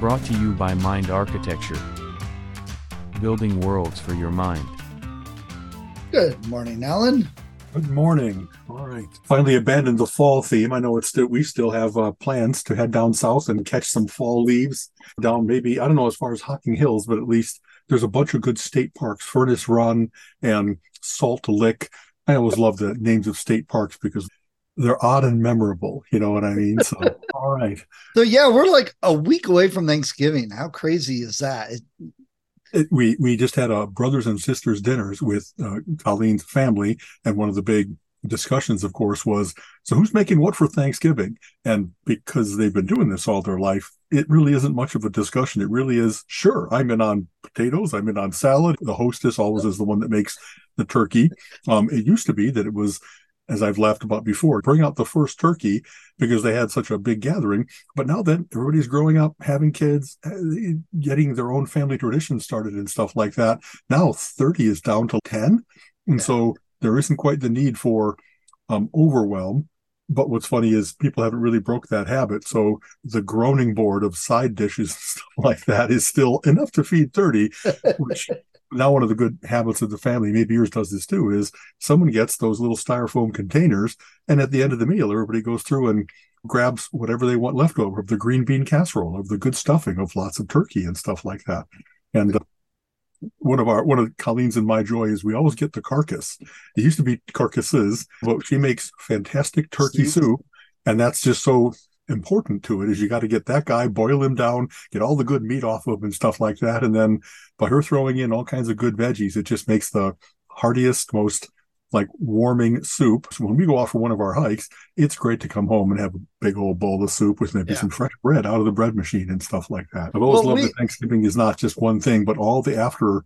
Brought to you by Mind Architecture. Building worlds for your mind. Good morning, Alan. Good morning. All right. Finally abandoned the fall theme. I know we still have plans to head down south and catch some fall leaves down maybe, I don't know as far as Hocking Hills, but at least there's a bunch of good state parks, Furnace Run and Salt Lick. I always love the names of state parks because they're odd and memorable. You know what I mean? So, all right. So, yeah, we're like a week away from Thanksgiving. How crazy is that? We just had a brothers and sisters dinners with Colin's family, and one of the big discussions, of course, was, so who's making what for Thanksgiving? And because they've been doing this all their life, it really isn't much of a discussion. It really is, sure, I'm in on potatoes, I'm in on salad. The hostess always is the one that makes the turkey. It used to be that it was, as I've laughed about before, bring out the first turkey because they had such a big gathering. But now that everybody's growing up, having kids, getting their own family traditions started and stuff like that, now 30 is down to 10. And so there isn't quite the need for overwhelm. But what's funny is people haven't really broke that habit. So the groaning board of side dishes and stuff like that is still enough to feed 30, which... Now, one of the good habits of the family, maybe yours does this too, is someone gets those little styrofoam containers, and at the end of the meal, everybody goes through and grabs whatever they want left over of the green bean casserole, of the good stuffing, of lots of turkey and stuff like that. And one of Colleen's and my joy is we always get the carcass. It used to be carcasses, but she makes fantastic turkey soup, and that's just so important to it. Is you got to get that guy, boil him down, get all the good meat off of him and stuff like that, and then by her throwing in all kinds of good veggies, it just makes the heartiest, most like warming soup. So when we go off for one of our hikes, it's great to come home and have a big old bowl of soup with maybe some fresh bread out of the bread machine and stuff like that. I've always loved that Thanksgiving is not just one thing, but all the after,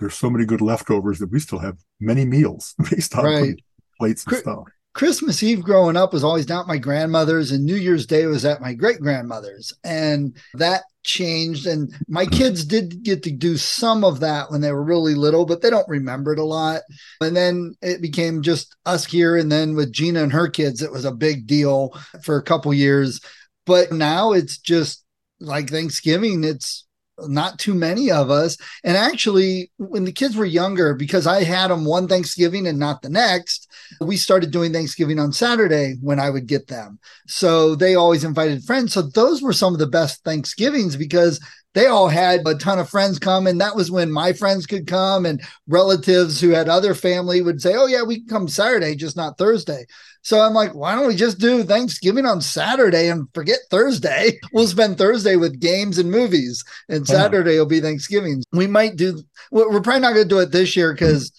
there's so many good leftovers that we still have many meals based on plates and stuff. Christmas Eve growing up was always down at my grandmother's, and New Year's Day was at my great-grandmother's, and that changed. And my kids did get to do some of that when they were really little, but they don't remember it a lot. And then it became just us here, and then with Gina and her kids, it was a big deal for a couple years. But now it's just like Thanksgiving, it's not too many of us. And actually, when the kids were younger, because I had them one Thanksgiving and not the next, we started doing Thanksgiving on Saturday when I would get them. So they always invited friends. So those were some of the best Thanksgivings because they all had a ton of friends come. And that was when my friends could come, and relatives who had other family would say, oh yeah, we can come Saturday, just not Thursday. So I'm like, why don't we just do Thanksgiving on Saturday and forget Thursday? We'll spend Thursday with games and movies, and Saturday will be Thanksgiving. We might do, we're probably not going to do it this year because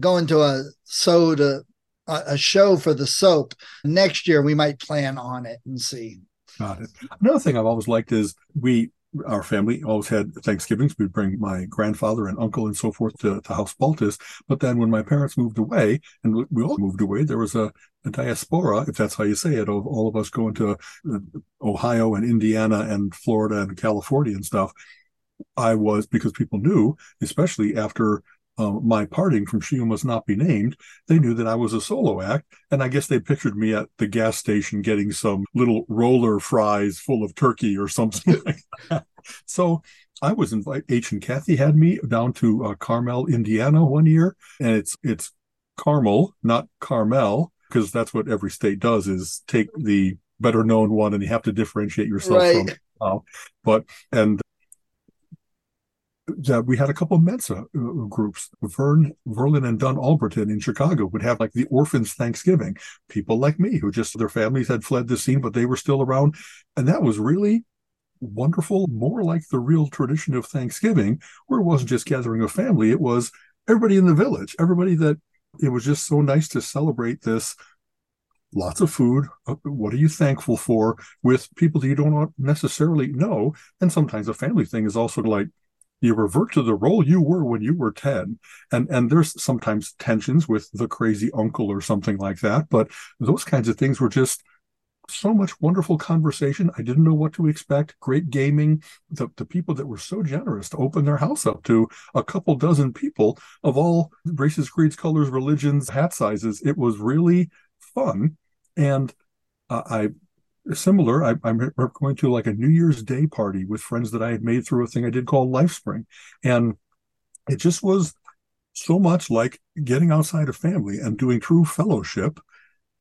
going to a show for the soap next year, we might plan on it and see. Got it. Another thing I've always liked is our family always had Thanksgivings. We'd bring my grandfather and uncle and so forth to House Baltus. But then when my parents moved away, and we all moved away, there was a diaspora, if that's how you say it, of all of us going to Ohio and Indiana and Florida and California and stuff. Because people knew, especially after my parting from She Who Must Not Be Named, they knew that I was a solo act, and I guess they pictured me at the gas station getting some little roller fries full of turkey or something like that. So I was invited. H and Kathy had me down to Carmel, Indiana one year, and it's Carmel, not Carmel, because that's what every state does, is take the better known one, and you have to differentiate yourself from it. That we had a couple of Mensa groups. Vern Verlin and Dunn-Alberton in Chicago would have like the orphans Thanksgiving. People like me who just, their families had fled the scene, but they were still around. And that was really wonderful, more like the real tradition of Thanksgiving, where it wasn't just gathering a family. It was everybody in the village, everybody that, it was just so nice to celebrate this lots of food, what are you thankful for, with people that you don't necessarily know. And sometimes a family thing is also like, you revert to the role you were when you were 10. And there's sometimes tensions with the crazy uncle or something like that. But those kinds of things were just so much wonderful conversation. I didn't know what to expect. Great gaming. The people that were so generous to open their house up to a couple dozen people of all races, creeds, colors, religions, hat sizes. It was really fun. And I remember going to like a New Year's Day party with friends that I had made through a thing I did called Life Spring. And it just was so much like getting outside of family and doing true fellowship.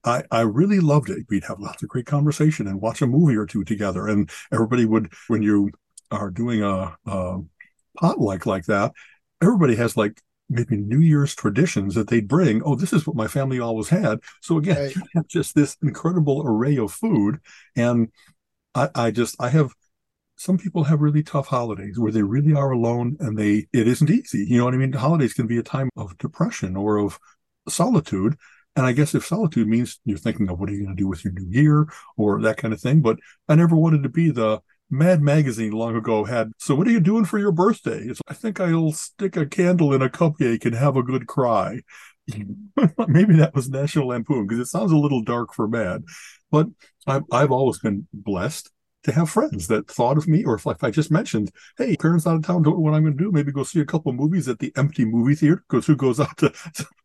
I really loved it. We'd have lots of great conversation and watch a movie or two together. And everybody would, when you are doing a potluck like that, everybody has like maybe New Year's traditions that they'd bring. Oh, this is what my family always had. So again, right. You have just this incredible array of food. And I have, some people have really tough holidays where they really are alone and it isn't easy. You know what I mean? Holidays can be a time of depression or of solitude. And I guess if solitude means you're thinking of what are you going to do with your new year or that kind of thing. But I never wanted to be the Mad Magazine long ago had, so what are you doing for your birthday? It's, I think I'll stick a candle in a cupcake and have a good cry. Maybe that was National Lampoon, because it sounds a little dark for Mad. But I've always been blessed to have friends that thought of me, or if I just mentioned, hey, parents out of town, don't know what I'm going to do, maybe go see a couple movies at the empty movie theater, because who goes out to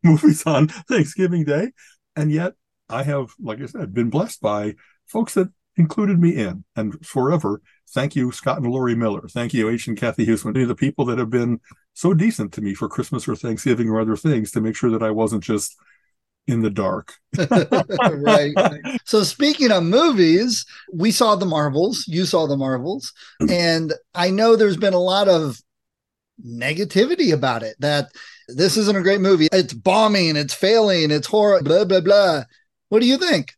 movies on Thanksgiving Day? And yet I have, like I said, been blessed by folks that included me in, and forever, thank you, Scott and Lori Miller. Thank you, H and Kathy Houston. They're the people that have been so decent to me for Christmas or Thanksgiving or other things to make sure that I wasn't just in the dark. Right. So speaking of movies, we saw The Marvels. You saw The Marvels. And I know there's been a lot of negativity about it, that this isn't a great movie. It's bombing. It's failing. It's horror. Blah, blah, blah. What do you think?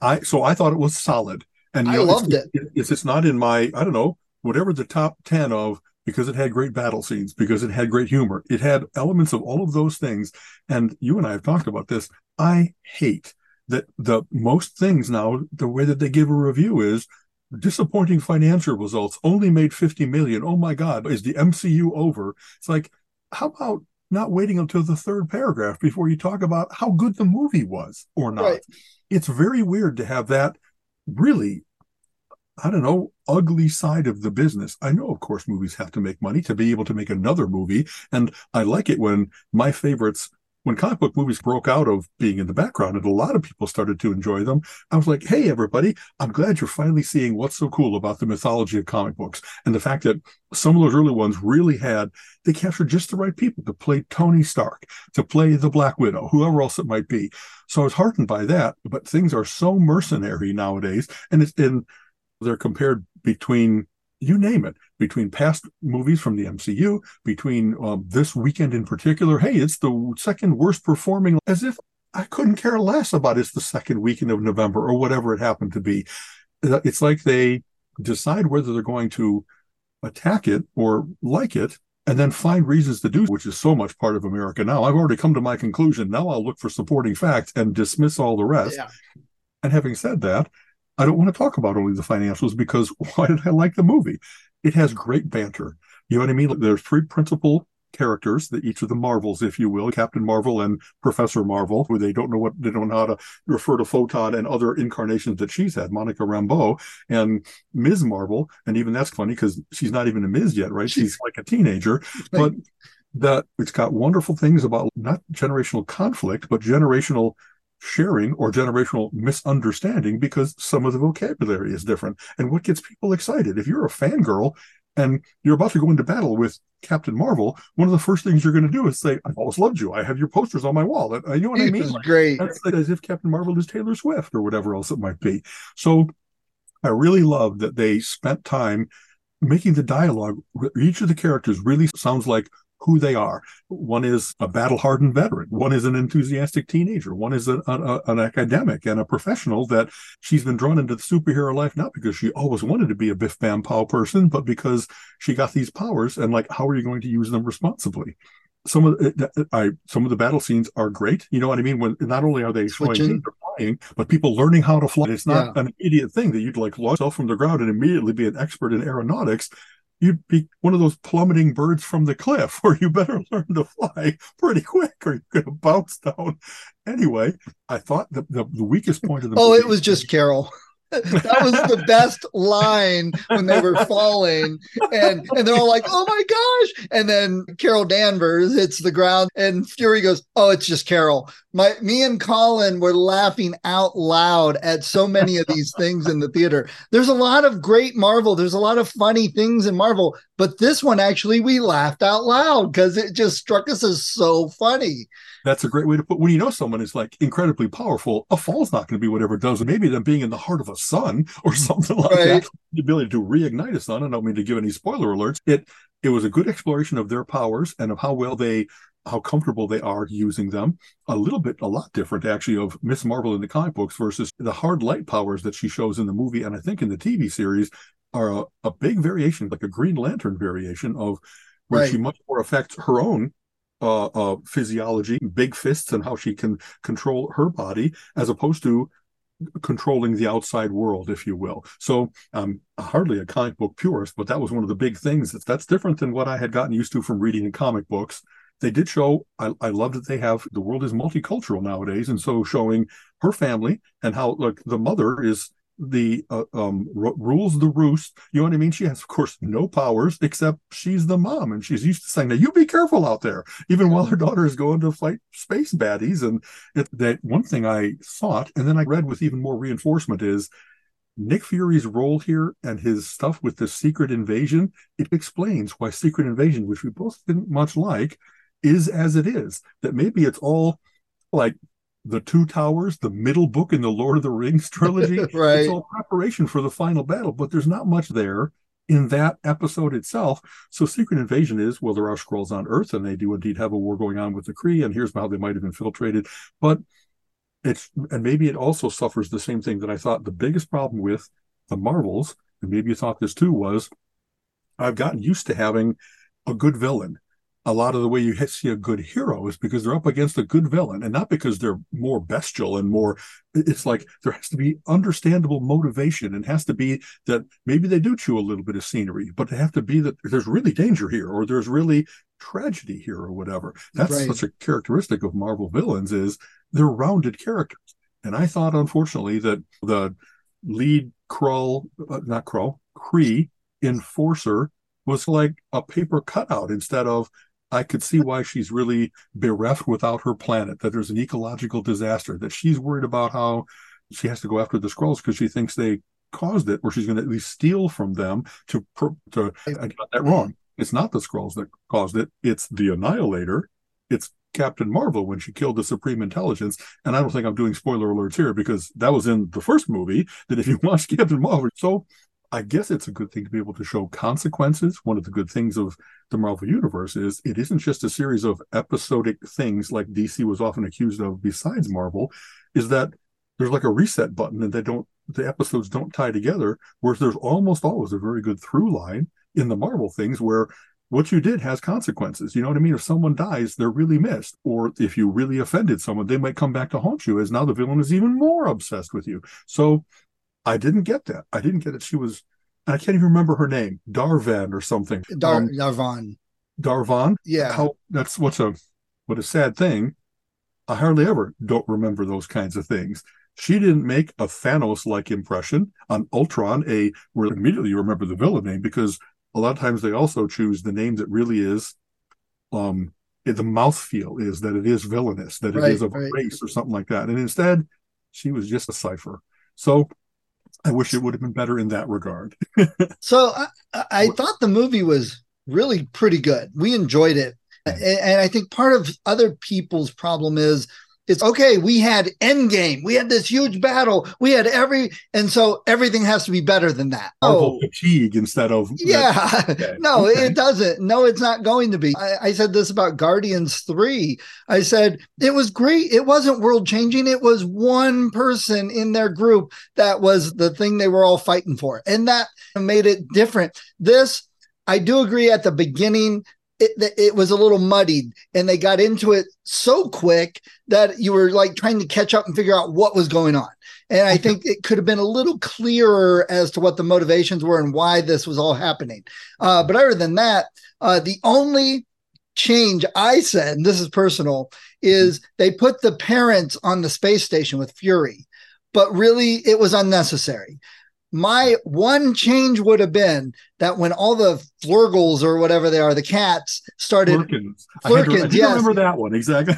I thought it was solid. And I loved it. If it's not in my, I don't know, whatever the top 10 of, because it had great battle scenes, because it had great humor, it had elements of all of those things. And you and I have talked about this. I hate that the most things now, the way that they give a review is disappointing financial results, only made $50 million. Oh my God, is the MCU over? It's like, how about not waiting until the third paragraph before you talk about how good the movie was or not? Right. It's very weird to have that really, I don't know, ugly side of the business. I know, of course, movies have to make money to be able to make another movie. And I like it when my favorites, when comic book movies broke out of being in the background and a lot of people started to enjoy them, I was like, hey, everybody, I'm glad you're finally seeing what's so cool about the mythology of comic books. And the fact that some of those early ones really had, they captured just the right people to play Tony Stark, to play the Black Widow, whoever else it might be. So I was heartened by that. But things are so mercenary nowadays. And they're compared between, you name it, between past movies from the MCU, between this weekend in particular. Hey, it's the second worst performing, as if I couldn't care less about it's the second weekend of November or whatever it happened to be. It's like they decide whether they're going to attack it or like it, and then find reasons to do, which is so much part of America now. I've already come to my conclusion. Now I'll look for supporting facts and dismiss all the rest. Yeah. And having said that, I don't want to talk about only the financials, because why did I like the movie? It has great banter. You know what I mean? There's three principal characters, that each of the Marvels, if you will, Captain Marvel and Professor Marvel, who they don't know how to refer to Photon and other incarnations that she's had, Monica Rambeau, and Ms. Marvel. And even that's funny because she's not even a Ms. yet, right? She's like a teenager. But that it's got wonderful things about not generational conflict, but generational sharing or generational misunderstanding, because some of the vocabulary is different. And what gets people excited? If you're a fangirl and you're about to go into battle with Captain Marvel, one of the first things you're going to do is say, I've always loved you. I have your posters on my wall. You know what I mean? It's great. That's like as if Captain Marvel is Taylor Swift or whatever else it might be. So I really love that they spent time making the dialogue. Each of the characters really sounds like who they are. One is a battle-hardened veteran. One is an enthusiastic teenager. One is an academic and a professional that she's been drawn into the superhero life, not because she always wanted to be a biff, bam, pow person, but because she got these powers and like, how are you going to use them responsibly? some of the battle scenes are great. You know what I mean? When not only are they showing flying, but people learning how to fly. It's not an idiot thing that you'd like launch yourself from the ground and immediately be an expert in aeronautics. You'd be one of those plummeting birds from the cliff, where you better learn to fly pretty quick or you're going to bounce down. Anyway, I thought the weakest point of the movie. It was just Carol. That was the best line when they were falling, and they're all like, oh my gosh, and then Carol Danvers hits the ground and Fury goes, oh, it's just Carol. Me and Colin were laughing out loud at so many of these things in the theater. There's a lot of great Marvel, there's a lot of funny things in Marvel, but this one actually we laughed out loud because it just struck us as so funny. That's a great way to put, when you know someone is like incredibly powerful, a fall's not going to be whatever it does. Maybe them being in the heart of a sun or something like that, the ability to reignite a sun. I don't mean to give any spoiler alerts. It was a good exploration of their powers and of how comfortable they are using them. A lot different actually of Miss Marvel in the comic books versus the hard light powers that she shows in the movie, and I think in the TV series are a big variation, like a Green Lantern variation of where she much more affects her own physiology, big fists, and how she can control her body as opposed to controlling the outside world, if you will. So I'm hardly a comic book purist, but that was one of the big things. That's different than what I had gotten used to from reading in comic books. They did show, I love that they have, the world is multicultural nowadays, and so showing her family and how, like, the mother is the rules the roost. You know what I mean? She has, of course, no powers except she's the mom, and she's used to saying, now you be careful out there, even while her daughter is going to fight space baddies. And that one thing I thought, and then I read with even more reinforcement, is Nick Fury's role here and his stuff with the Secret Invasion. It explains why Secret Invasion, which we both didn't much like, is as it is. That maybe it's all like The Two Towers, the middle book in the Lord of the Rings trilogy. It's all preparation for the final battle, but there's not much there in that episode itself. So Secret Invasion is, well, there are Skrulls on Earth, and they do indeed have a war going on with the Kree, and here's how they might have infiltrated. But maybe it also suffers the same thing that I thought the biggest problem with the Marvels, and maybe you thought this too, was I've gotten used to having a good villain. A lot of the way you see a good hero is because they're up against a good villain, and not because they're more bestial and more. It's like there has to be understandable motivation, and has to be that maybe they do chew a little bit of scenery, but they have to be that there's really danger here, or there's really tragedy here, or whatever. That's such a characteristic of Marvel villains, is they're rounded characters. And I thought, unfortunately, that the lead Kree enforcer was like a paper cutout, instead of, I could see why she's really bereft without her planet, that there's an ecological disaster, that she's worried about how she has to go after the Skrulls because she thinks they caused it, or she's going to at least steal from them to I got that wrong. It's not the Skrulls that caused it. It's the Annihilator. It's Captain Marvel when she killed the Supreme Intelligence. And I don't think I'm doing spoiler alerts here, because that was in the first movie, that if you watch Captain Marvel. So I guess it's a good thing to be able to show consequences. One of the good things of the Marvel Universe is it isn't just a series of episodic things like DC was often accused of besides Marvel, is that there's like a reset button and the episodes don't tie together, whereas there's almost always a very good through line in the Marvel things where what you did has consequences. You know what I mean? If someone dies, they're really missed. Or if you really offended someone, they might come back to haunt you, as now the villain is even more obsessed with you. So I didn't get that. I didn't get it. She was, I can't even remember her name, Darvan or something. Darvan. Darvan? Yeah. That's what a sad thing. I hardly ever don't remember those kinds of things. She didn't make a Thanos-like impression on Ultron, where immediately you remember the villain name, because a lot of times they also choose the name that really is, the mouthfeel is that it is villainous, that it is of a race or something like that. And instead, she was just a cipher. So I wish it would have been better in that regard. So I thought the movie was really pretty good. We enjoyed it. And I think part of other people's problem is, it's okay, we had Endgame. We had this huge battle. We had and so everything has to be better than that. Marvel fatigue instead of... Yeah. No, it doesn't. No, it's not going to be. I said this about Guardians 3. I said, it was great. It wasn't world-changing. It was one person in their group that was the thing they were all fighting for. And that made it different. This, I do agree at the beginning, it was a little muddied, and they got into it so quick that you were like trying to catch up and figure out what was going on. And I think it could have been a little clearer as to what the motivations were and why this was all happening. But other than that, the only change I said, and this is personal, is they put the parents on the space station with Fury, but really it was unnecessary. My one change would have been that when all the Flurgles or whatever they are, the cats started. Flurkins. I remember that one. Exactly.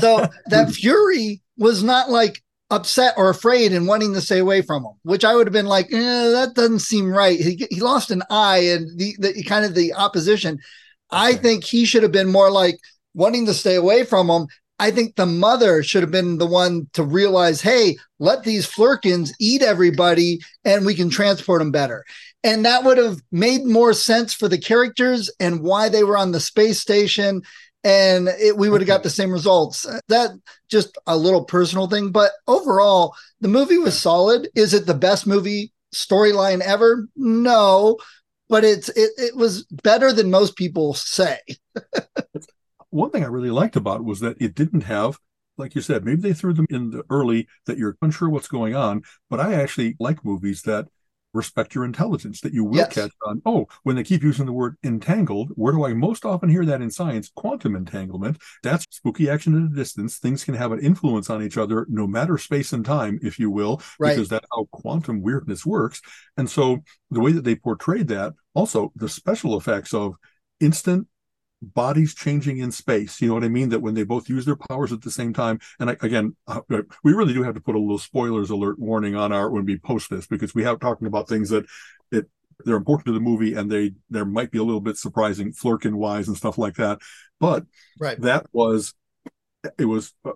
So that Fury was not like upset or afraid and wanting to stay away from him, which I would have been like, that doesn't seem right. He lost an eye and the kind of the opposition. Okay. I think he should have been more like wanting to stay away from him. I think the mother should have been the one to realize, hey, let these Flurkins eat everybody and we can transport them better. And that would have made more sense for the characters and why they were on the space station. And we would have got the same results. That just a little personal thing. But overall, the movie was solid. Is it the best movie storyline ever? No, but it was better than most people say. One thing I really liked about it was that it didn't have, like you said, maybe they threw them in the early that you're unsure what's going on, but I actually like movies that respect your intelligence, that you will catch on. Oh, when they keep using the word entangled, where do I most often hear that in science? Quantum entanglement. That's spooky action at a distance. Things can have an influence on each other, no matter space and time, if you will, because that's how quantum weirdness works. And so the way that they portrayed that, also the special effects of instant bodies changing in space, you know what I mean? That when they both use their powers at the same time, and again, we really do have to put a little spoilers alert warning on our when we post this, because we have talking about things that they're important to the movie, and there might be a little bit surprising Flurkin wise and stuff like that. But it was,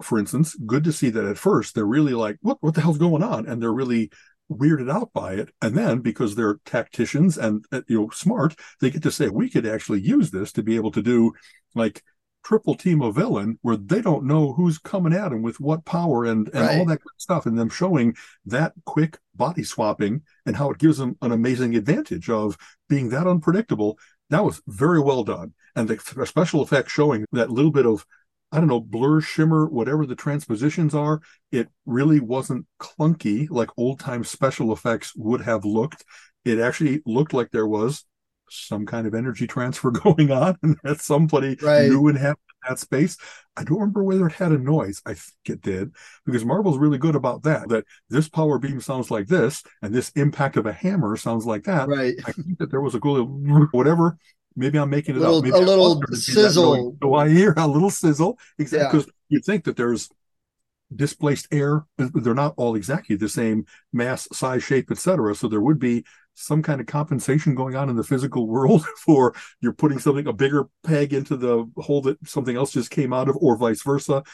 for instance, good to see that at first they're really like, what the hell's going on, and they're really weirded out by it, and then because they're tacticians and smart, they get to say, we could actually use this to be able to do like triple team a villain where they don't know who's coming at them with what power and all that good stuff, and them showing that quick body swapping and how it gives them an amazing advantage of being that unpredictable. That was very well done, and the special effects showing that little bit of blur, shimmer, whatever the transpositions are, it really wasn't clunky like old-time special effects would have looked. It actually looked like there was some kind of energy transfer going on, and that somebody knew inhabited that space. I don't remember whether it had a noise. I think it did, because Marvel's really good about that this power beam sounds like this, and this impact of a hammer sounds like that. Right. I think that there was a cool whatever. Maybe I'm making it up. Maybe a little sizzle. Do I hear a little sizzle? Exactly. Because you think that there's displaced air. They're not all exactly the same mass, size, shape, etc. So there would be some kind of compensation going on in the physical world for you're putting a bigger peg into the hole that something else just came out of, or vice versa.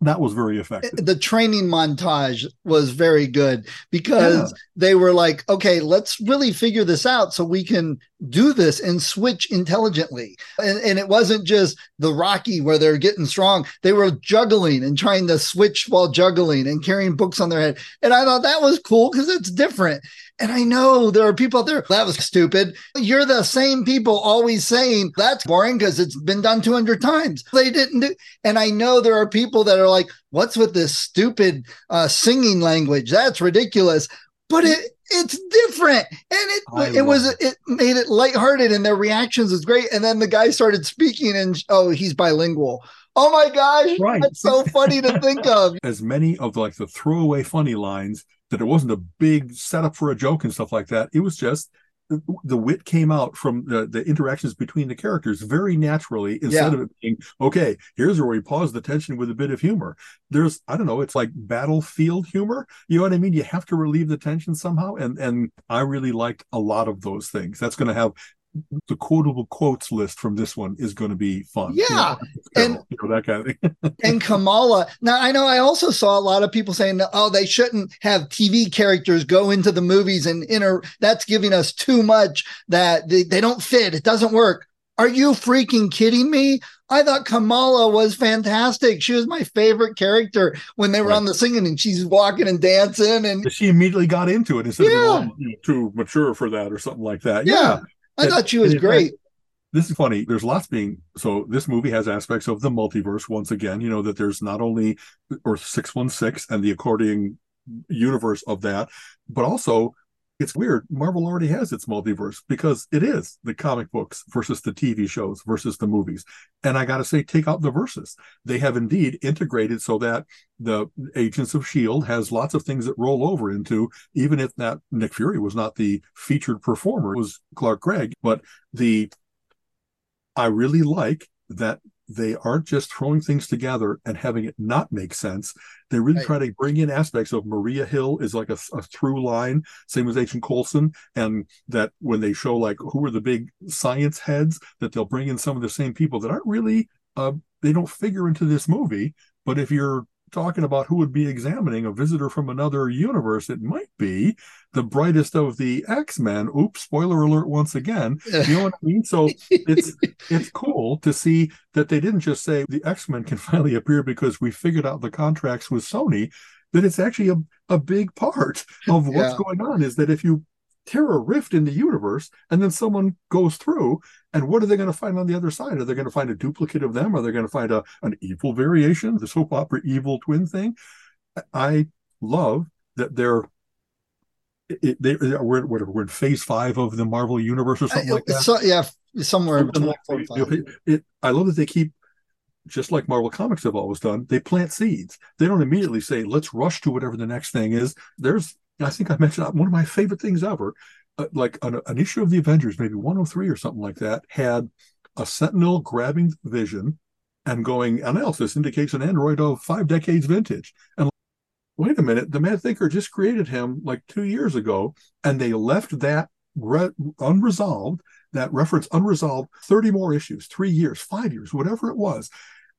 That was very effective. The training montage was very good, because they were like, okay, let's really figure this out so we can do this and switch intelligently. And it wasn't just the Rocky where they're getting strong. They were juggling and trying to switch while juggling and carrying books on their head. And I thought that was cool because it's different. And I know there are people out there, that was stupid. You're the same people always saying that's boring because it's been done 200 times. They didn't do. And I know there are people that are like, what's with this stupid singing language? That's ridiculous. But it's different. And it made it lighthearted, and their reactions is great. And then the guy started speaking and, oh, he's bilingual. Oh my gosh. Right. That's so funny to think of. As many of the throwaway funny lines, that it wasn't a big setup for a joke and stuff like that. It was just the wit came out from the interactions between the characters very naturally, instead of it being, okay, here's where we pause the tension with a bit of humor. There's, it's like battlefield humor. You know what I mean? You have to relieve the tension somehow. And I really liked a lot of those things. That's going to have the quotable quotes list from this one is going to be fun. Yeah. That kind of thing. And Kamala. Now, I know I also saw a lot of people saying, oh, they shouldn't have TV characters go into the movies and that's giving us too much, that they don't fit. It doesn't work. Are you freaking kidding me? I thought Kamala was fantastic. She was my favorite character when they were on the singing, and she's walking and dancing. And she immediately got into it instead of too mature for that or something like that. Yeah. I thought she was great. This is funny. There's lots being, so this movie has aspects of the multiverse. Once again, you know, that there's not only Earth 616 and the accordion universe of that, but also it's weird. Marvel already has its multiverse because it is the comic books versus the TV shows versus the movies. And I got to say, take out the verses. They have indeed integrated so that the Agents of S.H.I.E.L.D. has lots of things that roll over into, even if that Nick Fury was not the featured performer, it was Clark Gregg. But I really like that they aren't just throwing things together and having it not make sense. They really try to bring in aspects of Maria Hill is like a through line, same as Agent Coulson, and that when they show like who are the big science heads, that they'll bring in some of the same people that aren't really, they don't figure into this movie, but if you're talking about who would be examining a visitor from another universe, it might be the brightest of the X-Men. Oops, spoiler alert once again. You know what I mean? So it's cool to see that they didn't just say the X-Men can finally appear because we figured out the contracts with Sony, that it's actually a big part of what's going on, is that if you tear a rift in the universe and then someone goes through, and what are they going to find on the other side? Are they going to find a duplicate of them? Are they going to find an evil variation, the soap opera evil twin thing? I love that we're in phase 5 of the Marvel universe or something like that. So, yeah, somewhere between I love that they keep, just like Marvel Comics have always done, they plant seeds. They don't immediately say, let's rush to whatever the next thing is. I think I mentioned one of my favorite things ever, like an issue of the Avengers, maybe 103 or something like that, had a Sentinel grabbing Vision and going, analysis indicates an android of 5 decades vintage. And wait a minute, the Mad Thinker just created him like 2 years ago, and they left that unresolved, 30 more issues, 3 years, 5 years, whatever it was.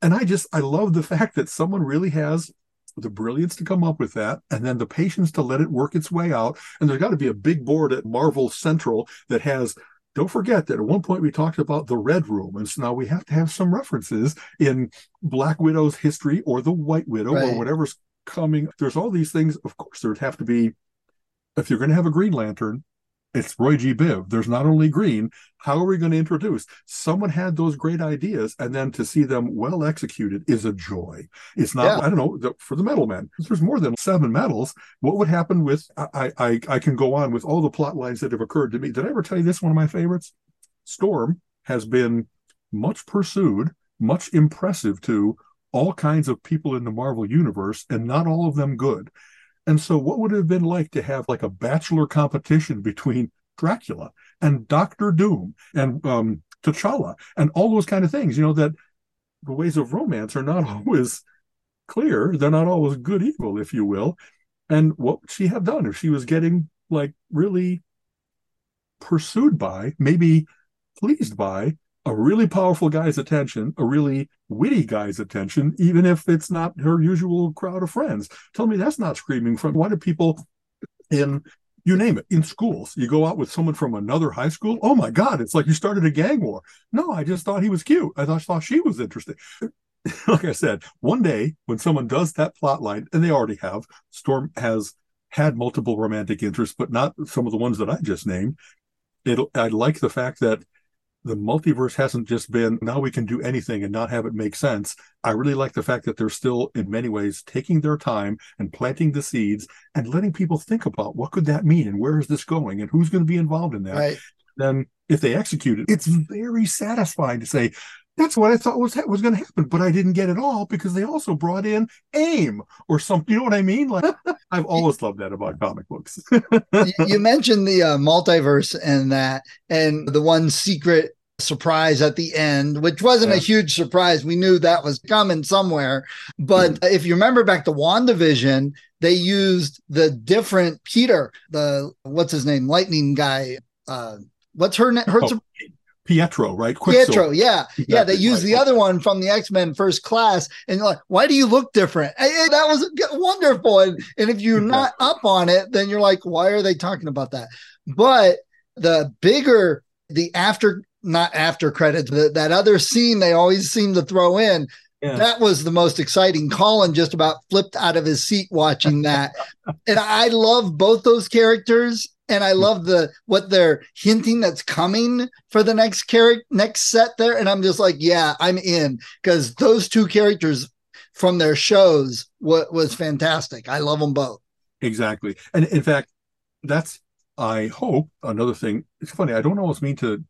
And I love the fact that someone really has the brilliance to come up with that, and then the patience to let it work its way out. And there's got to be a big board at Marvel Central that has, don't forget that at one point we talked about the Red Room, and so now we have to have some references in Black Widow's history or the White Widow or whatever's coming. There's all these things. Of course, there'd have to be, if you're going to have a Green Lantern, it's Roy G. Biv. There's not only green. How are we going to introduce? Someone had those great ideas, and then to see them well executed is a joy. It's not, I don't know, for the Metal Men, there's more than 7 medals. What would happen with, I can go on with all the plot lines that have occurred to me. Did I ever tell you this? One of my favorites? Storm has been much pursued, much impressive to all kinds of people in the Marvel Universe, and not all of them good. And so what would it have been like to have like a bachelor competition between Dracula and Dr. Doom and T'Challa and all those kind of things, you know, that the ways of romance are not always clear. They're not always good evil, if you will. And what would she have done if she was getting like really pursued by, maybe pleased by, a really powerful guy's attention, a really witty guy's attention, even if it's not her usual crowd of friends? Tell me that's not screaming from, why do people in, you name it, in schools, you go out with someone from another high school, oh my God, it's like you started a gang war. No, I just thought he was cute. I thought she was interesting. Like I said, one day when someone does that plot line, and they already have, Storm has had multiple romantic interests, but not some of the ones that I just named. I like the fact that the multiverse hasn't just been, now we can do anything and not have it make sense. I really like the fact that they're still, in many ways, taking their time and planting the seeds and letting people think about what could that mean and where is this going and who's going to be involved in that. Right. Then if they execute it, it's very satisfying to say, that's what I thought was going to happen, but I didn't get it all because they also brought in AIM or something. You know what I mean? Like, I've always loved that about comic books. You mentioned the multiverse and that, and the one secret surprise at the end, which wasn't a huge surprise. We knew that was coming somewhere. But if you remember back to WandaVision, they used the different Peter, the, what's his name, lightning guy. What's her name? Pietro, right? Pietro, yeah. Exactly. Yeah, they used the other one from the X-Men First Class, and you're like, why do you look different? And that was wonderful. And if you're not up on it, then you're like, why are they talking about that? But the after credits, that other scene they always seem to throw in, Yeah. That was the most exciting. Colin just about flipped out of his seat watching that. And I love both those characters. And I love the what they're hinting that's coming for the next next set there. And I'm just like, yeah, I'm in, because those two characters from their shows was fantastic. I love them both. Exactly. And in fact, that's, I hope, another thing. It's funny, I don't always mean to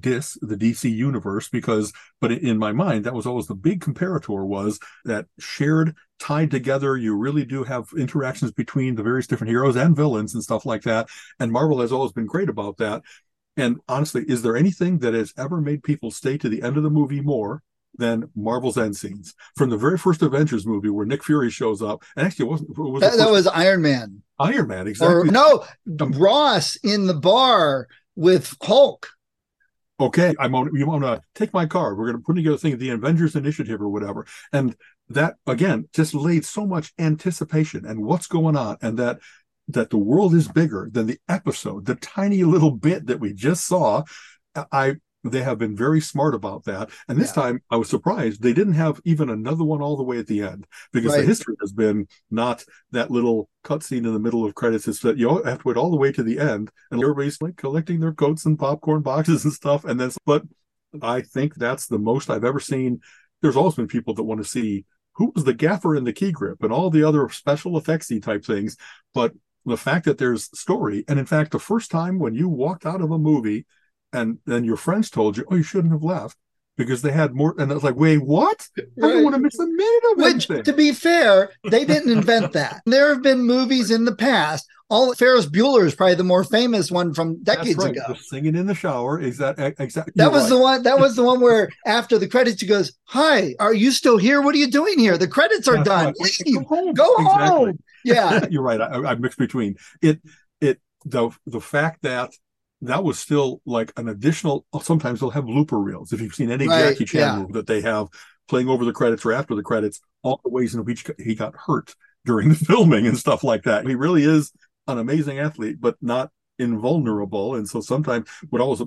diss the DC universe, because, but in my mind, that was always the big comparator, was that shared, tied together. You really do have interactions between the various different heroes and villains and stuff like that. And Marvel has always been great about that. And honestly, is there anything that has ever made people stay to the end of the movie more than Marvel's end scenes? From the very first Avengers movie where Nick Fury shows up, and actually it wasn't, that was Iron Man. Iron Man, exactly. Or, no, Ross in the bar with Hulk. Okay, you want to take my car. We're going to put together a thing, the Avengers Initiative or whatever. And that, again, just laid so much anticipation and what's going on, and that the world is bigger than the episode, the tiny little bit that we just saw. They have been very smart about that. And this time, I was surprised they didn't have even another one all the way at the end, because the history has been not that little cutscene in the middle of credits. It's that you have to wait all the way to the end, and everybody's like collecting their coats and popcorn boxes and stuff. And then, but I think that's the most I've ever seen. There's always been people that want to see who was the gaffer in the key grip and all the other special effectsy type things. But the fact that there's story, and in fact, the first time when you walked out of a movie, and then your friends told you, oh, you shouldn't have left because they had more. And I was like, wait, what? I don't want to miss a minute of anything. Which, to be fair, they didn't invent that. There have been movies in the past. Ferris Bueller is probably the more famous one from decades ago. The singing in the shower. Is that exactly? That was right. That was the one where after the credits, she goes, hi, are you still here? What are you doing here? The credits are done. Right. Leave. Go home. Exactly. Yeah. You're right. I mixed between it. The fact that that was still like an additional, sometimes they'll have blooper reels. If you've seen any Jackie Chan movie that they have playing over the credits or after the credits, all the ways in which he got hurt during the filming and stuff like that. He really is an amazing athlete, but not invulnerable. And so sometimes I know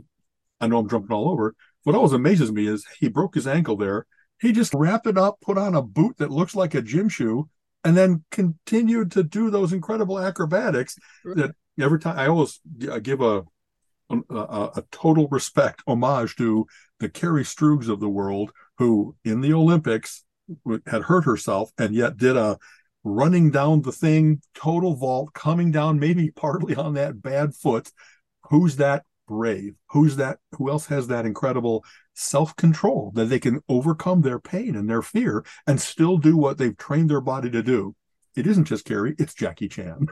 I'm jumping all over, what always amazes me is he broke his ankle there. He just wrapped it up, put on a boot that looks like a gym shoe, and then continued to do those incredible acrobatics that every time I always give a total respect, homage to the Carrie Struggs of the world, who in the Olympics had hurt herself and yet did a running down the thing, total vault, coming down maybe partly on that bad foot. Who's that brave? Who else has that incredible self-control that they can overcome their pain and their fear and still do what they've trained their body to do? It isn't just Carrie, it's Jackie Chan.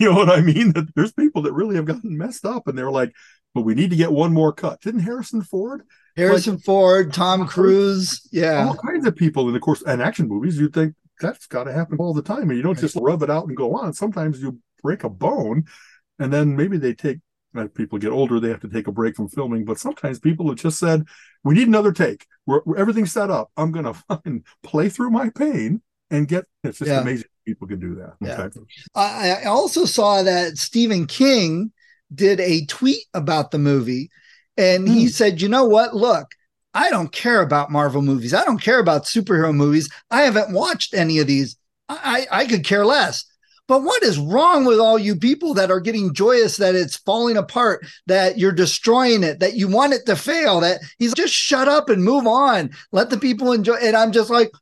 You know what I mean? That there's people that really have gotten messed up and they're like, but we need to get one more cut. Didn't Harrison Ford, Tom Cruise, all kinds of people in the course and action movies, you think that's got to happen all the time. And you don't just rub it out and go on. Sometimes you break a bone, and then maybe as people get older, they have to take a break from filming. But sometimes people have just said, we need another take. Everything's set up. I'm going to fucking play through my pain and it's just amazing. People can do that. Yeah. I also saw that Stephen King did a tweet about the movie, and he said, you know what? Look, I don't care about Marvel movies. I don't care about superhero movies. I haven't watched any of these. I could care less. But what is wrong with all you people that are getting joyous that it's falling apart, that you're destroying it, that you want it to fail, that he's just shut up and move on. Let the people enjoy. And I'm just like,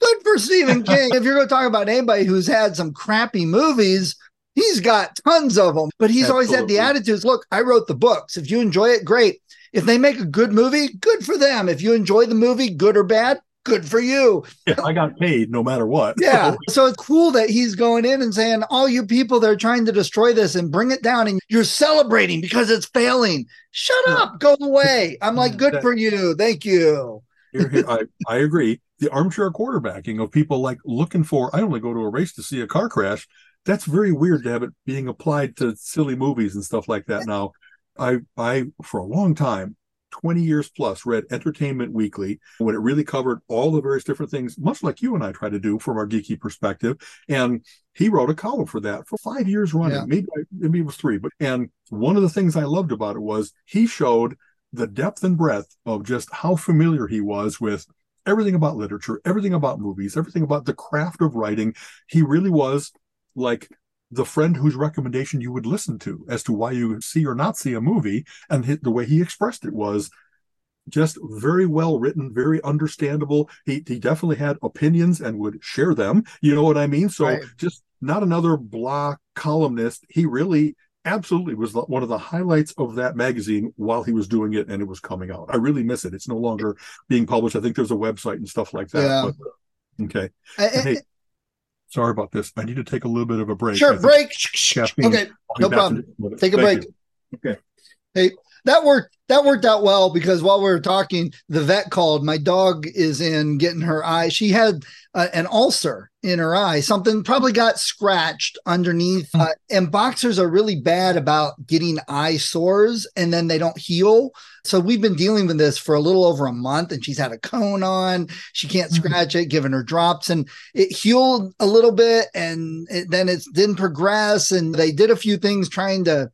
good for Stephen King. If you're going to talk about anybody who's had some crappy movies, he's got tons of them. But he's always had the attitudes, look, I wrote the books. If you enjoy it, great. If they make a good movie, good for them. If you enjoy the movie, good or bad, good for you. Yeah, I got paid no matter what. Yeah. So it's cool that he's going in and saying, all you people that are trying to destroy this and bring it down, and you're celebrating because it's failing. Shut up. Go away. I'm like, good for you. Thank you. I agree. The armchair quarterbacking of people like looking for, I only go to a race to see a car crash. That's very weird to have it being applied to silly movies and stuff like that. Now, I for a long time, 20 years plus, read Entertainment Weekly when it really covered all the various different things, much like you and I try to do from our geeky perspective. And he wrote a column for that for 5 years running. Yeah. Maybe it was 3. And one of the things I loved about it was he showed the depth and breadth of just how familiar he was with everything about literature, everything about movies, everything about the craft of writing. He really was like the friend whose recommendation you would listen to as to why you see or not see a movie. And the way he expressed it was just very well written, very understandable. He definitely had opinions and would share them. You know what I mean? So right. Just not another blah columnist. He really absolutely was one of the highlights of that magazine while he was doing it and it was coming out. I really miss it. It's no longer being published. I think there's a website and stuff like that. Yeah. But, okay. Hey, sorry about this. I need to take a little bit of a break. Sure, break. Okay, no problem. Take a break. Okay. Hey, that worked out well because while we were talking, the vet called. My dog is in getting her eye. She had an ulcer in her eye. Something probably got scratched underneath. And boxers are really bad about getting eye sores and then they don't heal. So we've been dealing with this for a little over a month and she's had a cone on. She can't scratch it, giving her drops and it healed a little bit and then it didn't progress. And they did a few things trying to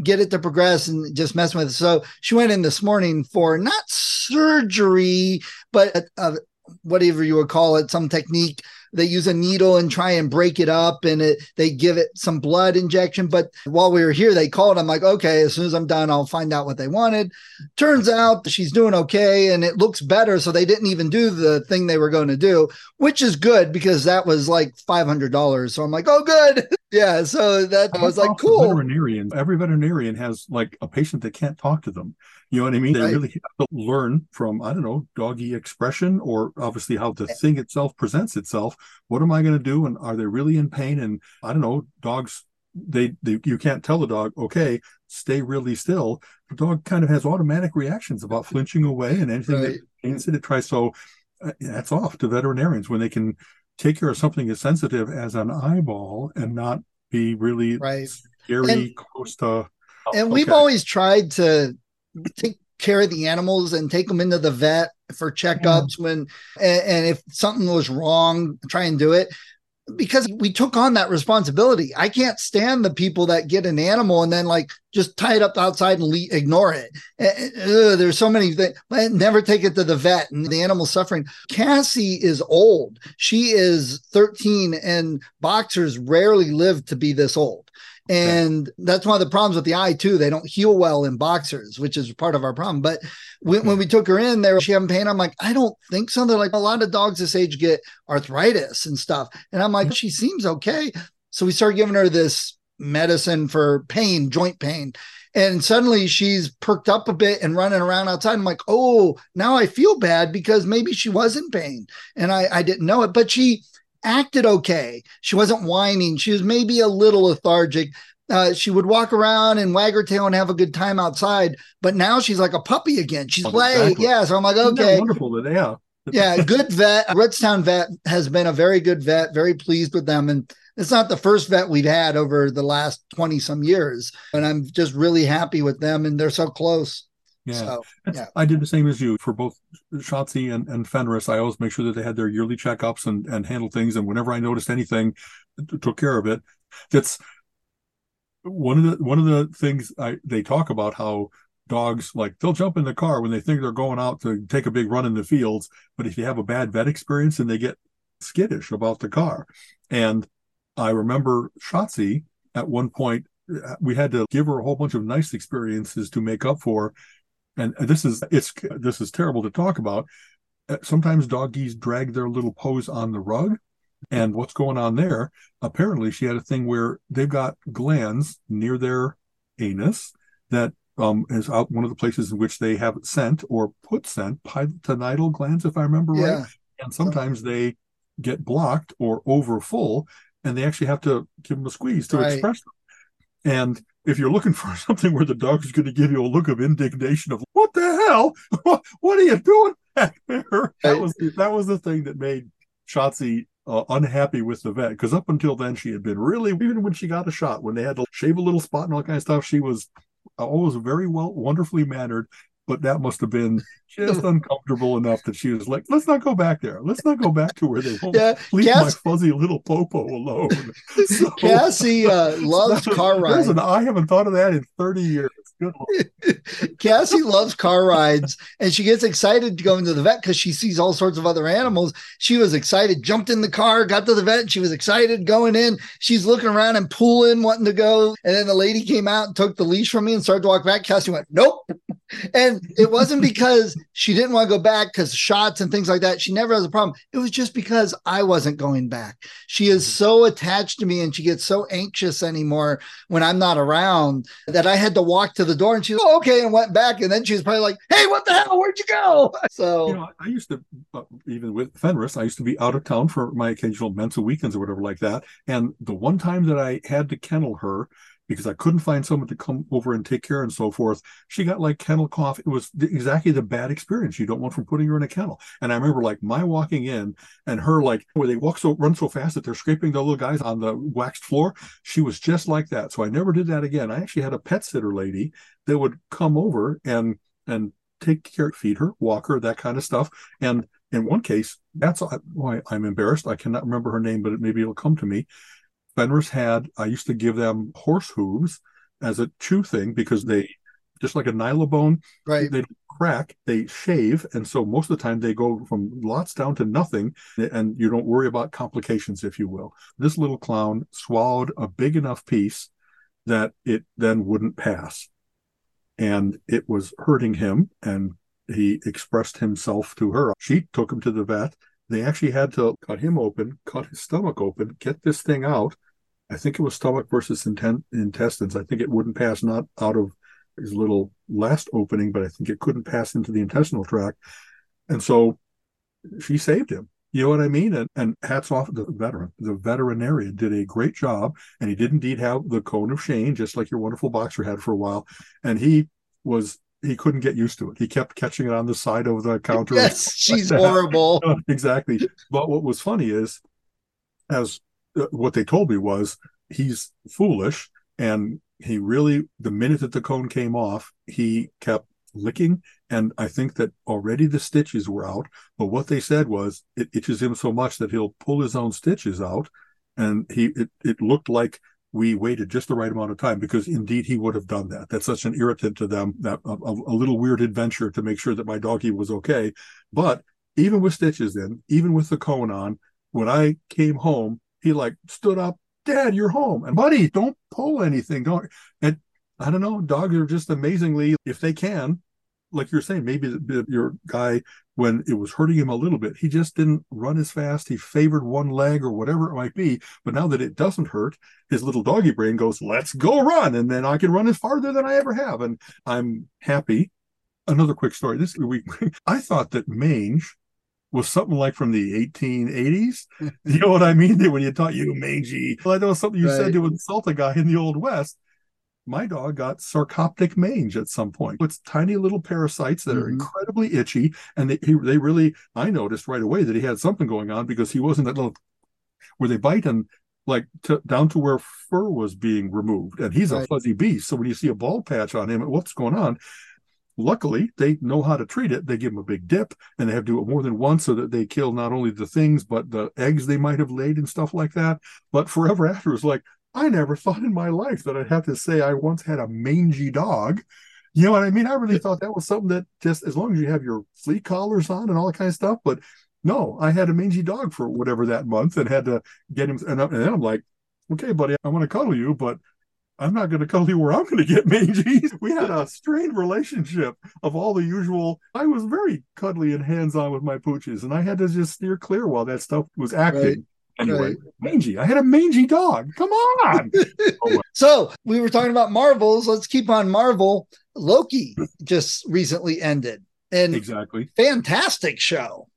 get it to progress and just mess with it. So she went in this morning for not surgery, but whatever you would call it, some technique. They use a needle and try and break it up and they give it some blood injection. But while we were here, they called. I'm like, okay, as soon as I'm done, I'll find out what they wanted. Turns out she's doing okay and it looks better. So they didn't even do the thing they were going to do, which is good because that was like $500. So I'm like, oh, good. Yeah. So that was like, cool. Every veterinarian has like a patient that can't talk to them. You know what I mean? They really have to learn from, I don't know, doggy expression or obviously how the thing itself presents itself. What am I going to do? And are they really in pain? And I don't know, dogs, you can't tell the dog, okay, stay really still. The dog kind of has automatic reactions about flinching away and anything that pains it tries. So hats off to veterinarians when they can take care of something as sensitive as an eyeball and not be really scary, close to... And we've always tried to take care of the animals and take them into the vet for checkups and if something was wrong, try and do it because we took on that responsibility. I can't stand the people that get an animal and then like just tie it up outside and ignore it. There's so many things. Never take it to the vet and the animal suffering. Cassie is old. She is 13 and boxers rarely live to be this old. And that's one of the problems with the eye, too. They don't heal well in boxers, which is part of our problem. But when we took her in there, she had pain. I'm like, I don't think so. They're like, a lot of dogs this age get arthritis and stuff. And I'm like, she seems okay. So we started giving her this medicine for pain, joint pain. And suddenly she's perked up a bit and running around outside. I'm like, oh, now I feel bad because maybe she was in pain. And I didn't know it. But she acted okay. She wasn't whining. She was maybe a little lethargic. She would walk around and wag her tail and have a good time outside. But now she's like a puppy again. She's playing. Exactly. Yeah. So I'm like, okay. Wonderful. Yeah. Good vet. Redstown vet has been a very good vet. Very pleased with them. And it's not the first vet we've had over the last 20 some years. And I'm just really happy with them. And they're so close. Yeah. So, yeah, I did the same as you for both Shotzi and Fenris. I always make sure that they had their yearly checkups and handle things. And whenever I noticed anything, took care of it. That's one of the things they talk about, how dogs, like, they'll jump in the car when they think they're going out to take a big run in the fields. But if you have a bad vet experience, then they get skittish about the car. And I remember Shotzi at one point, we had to give her a whole bunch of nice experiences to make up for. And this is terrible to talk about. Sometimes doggies drag their little paws on the rug. And what's going on there? Apparently, she had a thing where they've got glands near their anus that is out one of the places in which they have scent or put scent, pitotinal glands, if I remember right. And sometimes they get blocked or overfull, and they actually have to give them a squeeze to express them. And if you're looking for something where the dog is going to give you a look of indignation of what the hell, what are you doing back there? That was the thing that made Shotzi unhappy with the vet, because up until then she had been really, even when she got a shot, when they had to shave a little spot and all kind of stuff, she was always very wonderfully mannered. But that must have been just uncomfortable enough that she was like, let's not go back there. Let's not go back to where they won't leave my fuzzy little popo alone. So, Cassie loves car rides. I haven't thought of that in 30 years. Good one. Cassie loves car rides, and she gets excited to go into the vet because she sees all sorts of other animals. She was excited, jumped in the car, got to the vet. And she was excited going in. She's looking around and pulling, wanting to go. And then the lady came out and took the leash from me and started to walk back. Cassie went, nope. And it wasn't because she didn't want to go back because shots and things like that. She never has a problem. It was just because I wasn't going back. She is so attached to me, and she gets so anxious anymore when I'm not around that I had to walk to the door, and she was okay and went back. And then she was probably like, hey, what the hell? Where'd you go? So, you know, I used to, even with Fenris, I used to be out of town for my occasional Mensa weekends or whatever like that. And the one time that I had to kennel her, because I couldn't find someone to come over and take care and so forth, she got like kennel cough. It was exactly the bad experience you don't want from putting her in a kennel. And I remember like my walking in and her like, where they run so fast that they're scraping the little guys on the waxed floor. She was just like that. So I never did that again. I actually had a pet sitter lady that would come over and take care, feed her, walk her, that kind of stuff. And in one case, that's why I'm embarrassed. I cannot remember her name, but maybe it'll come to me. Fenris had, I used to give them horse hooves as a chew thing because they, just like a Nyla bone, right, they crack, they shave. And so most of the time they go from lots down to nothing, and you don't worry about complications, if you will. This little clown swallowed a big enough piece that it then wouldn't pass. And it was hurting him, and he expressed himself to her. She took him to the vet. They actually had to cut him open, cut his stomach open, get this thing out. I think it was stomach versus intestines. I think it wouldn't pass, not out of his little last opening, but I think it couldn't pass into the intestinal tract. And so she saved him. You know what I mean? And hats off to the veteran. The veterinarian did a great job, and he did indeed have the cone of Shane, just like your wonderful boxer had for a while. And he couldn't get used to it. He kept catching it on the side of the counter. Yes, she's horrible. Exactly. But what was funny is, as what they told me was, he's foolish, and he really, the minute that the cone came off, he kept licking, and I think that already the stitches were out. But what they said was, it itches him so much that he'll pull his own stitches out, and it looked like we waited just the right amount of time, because indeed he would have done that. That's such an irritant to them, that a little weird adventure to make sure that my doggy was okay. But even with stitches in, even with the cone on, when I came home, he like stood up, Dad, you're home. And buddy, don't pull anything. Don't. And I don't know, dogs are just amazingly, if they can, like you're saying, maybe your guy, when it was hurting him a little bit, he just didn't run as fast. He favored one leg or whatever it might be. But now that it doesn't hurt, his little doggy brain goes, let's go run. And then I can run as farther than I ever have. And I'm happy. Another quick story. This week, I thought that mange was something like from the 1880s. You know what I mean? When you taught you mangy. Well, I know something you said to insult a guy in the Old West. My dog got sarcoptic mange at some point. It's tiny little parasites that are incredibly itchy. And they really, I noticed right away that he had something going on, because he wasn't that little, where they bite and like down to where fur was being removed. And he's a fuzzy beast. So when you see a bald patch on him, what's going on? Luckily, they know how to treat it. They give him a big dip, and they have to do it more than once so that they kill not only the things, but the eggs they might have laid and stuff like that. But forever after, it's like, I never thought in my life that I'd have to say I once had a mangy dog. You know what I mean? I really thought that was something that, just as long as you have your flea collars on and all that kind of stuff. But no, I had a mangy dog for whatever that month and had to get him. And then I'm like, okay, buddy, I want to cuddle you, but I'm not going to cuddle you where I'm going to get mangy. We had a strained relationship of all the usual. I was very cuddly and hands-on with my pooches, and I had to just steer clear while that stuff was active. Right. Anyway, mangy. I had a mangy dog. Come on. So we were talking about Marvels. Let's keep on Marvel. Loki just recently ended. And exactly. Fantastic show.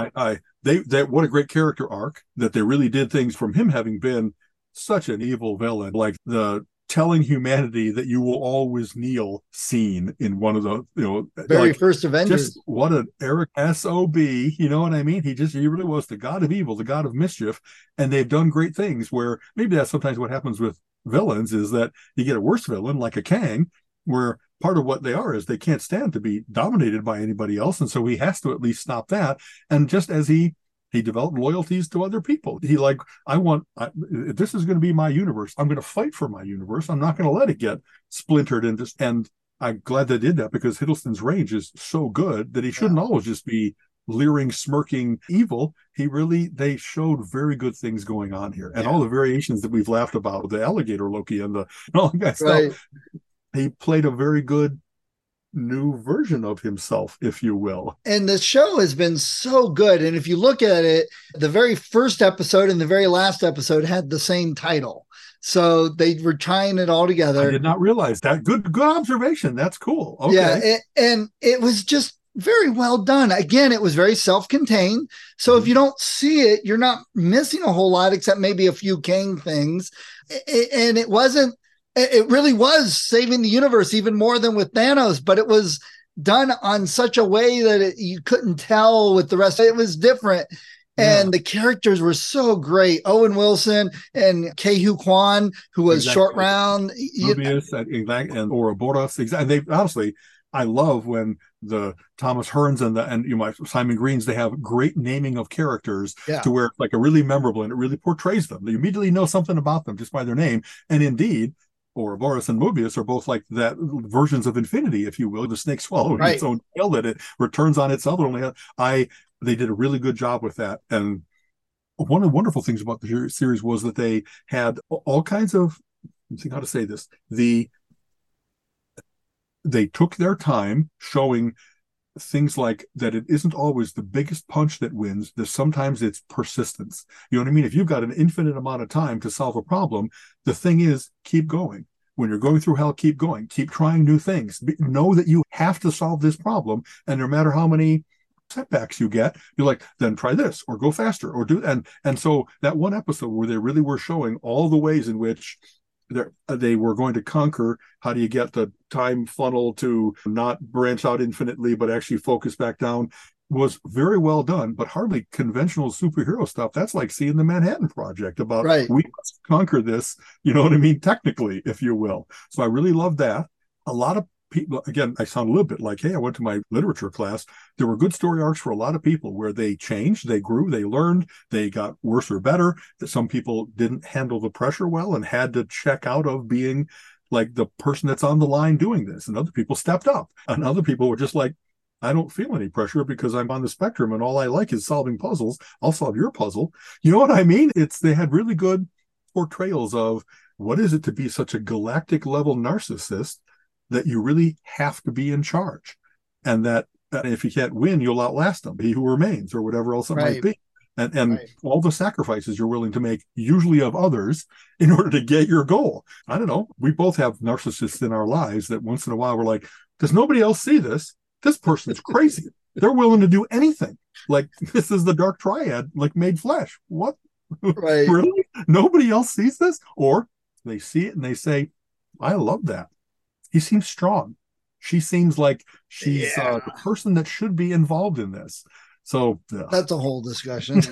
They what a great character arc, that they really did things from him having been such an evil villain, like the telling humanity that you will always kneel scene in one of the, very first Avengers. Just what an Eric SOB, you know what I mean? He really was the god of evil, the god of mischief. And they've done great things, where maybe that's sometimes what happens with villains, is that you get a worse villain like a Kang, where part of what they are is they can't stand to be dominated by anybody else. And so he has to at least stop that. And just as he He developed loyalties to other people. He like, this is going to be my universe. I'm going to fight for my universe. I'm not going to let it get splintered into, and I'm glad they did that, because Hiddleston's range is so good that he shouldn't always just be leering, smirking evil. They showed very good things going on here. And all the variations that we've laughed about, the alligator Loki and all that stuff. He played a very good new version of himself, if you will. And the show has been so good. And if you look at it, the very first episode and the very last episode had the same title. So they were tying it all together. I did not realize that. Good observation. That's cool. Okay. Yeah, and it was just very well done. Again, it was very self-contained. So if you don't see it, you're not missing a whole lot, except maybe a few Kang things. And it really was saving the universe even more than with Thanos, but it was done on such a way that you couldn't tell with the rest. It was different. Yeah. And the characters were so great. Owen Wilson and Ke-Huy Quan, who was Short Round. Mobius and Ouroboros. Exactly. They, honestly, I love when the Thomas Hearns and Simon Greens, they have great naming of characters to where it's like a really memorable, and it really portrays them. You immediately know something about them just by their name. And indeed, Ouroboros and Mobius are both like that versions of infinity, if you will, the snake swallowing its own tail that it returns on itself. They did a really good job with that. And one of the wonderful things about the series was that they had all kinds of, let's see how to say this, they took their time showing things like that it isn't always the biggest punch that wins, that sometimes it's persistence. You know what I mean? If you've got an infinite amount of time to solve a problem, the thing is, keep going. When you're going through hell, keep going. Keep trying new things. Know that you have to solve this problem, and no matter how many setbacks you get, you're like, then try this, or go faster, or do. And so that one episode where they really were showing all the ways in which they were going to conquer, how do you get the time funnel to not branch out infinitely, but actually focus back down, was very well done, but hardly conventional superhero stuff. That's like seeing the Manhattan Project about, we must conquer this, you know what I mean, technically, if you will. So I really love that. A lot of people, again, I sound a little bit like, hey, I went to my literature class. There were good story arcs for a lot of people where they changed, they grew, they learned, they got worse or better. Some people didn't handle the pressure well and had to check out of being like the person that's on the line doing this. And other people stepped up. And other people were just like, I don't feel any pressure because I'm on the spectrum and all I like is solving puzzles. I'll solve your puzzle. You know what I mean? They had really good portrayals of what is it to be such a galactic level narcissist that you really have to be in charge, and that if you can't win, you'll outlast them, he who remains, or whatever else it might be. And all the sacrifices you're willing to make, usually of others, in order to get your goal. I don't know. We both have narcissists in our lives that once in a while we're like, does nobody else see this? This person's crazy. They're willing to do anything. Like, this is the dark triad, like made flesh. What? Really? Nobody else sees this? Or they see it and they say, I love that. He seems strong. She seems like she's the person that should be involved in this. So that's a whole discussion.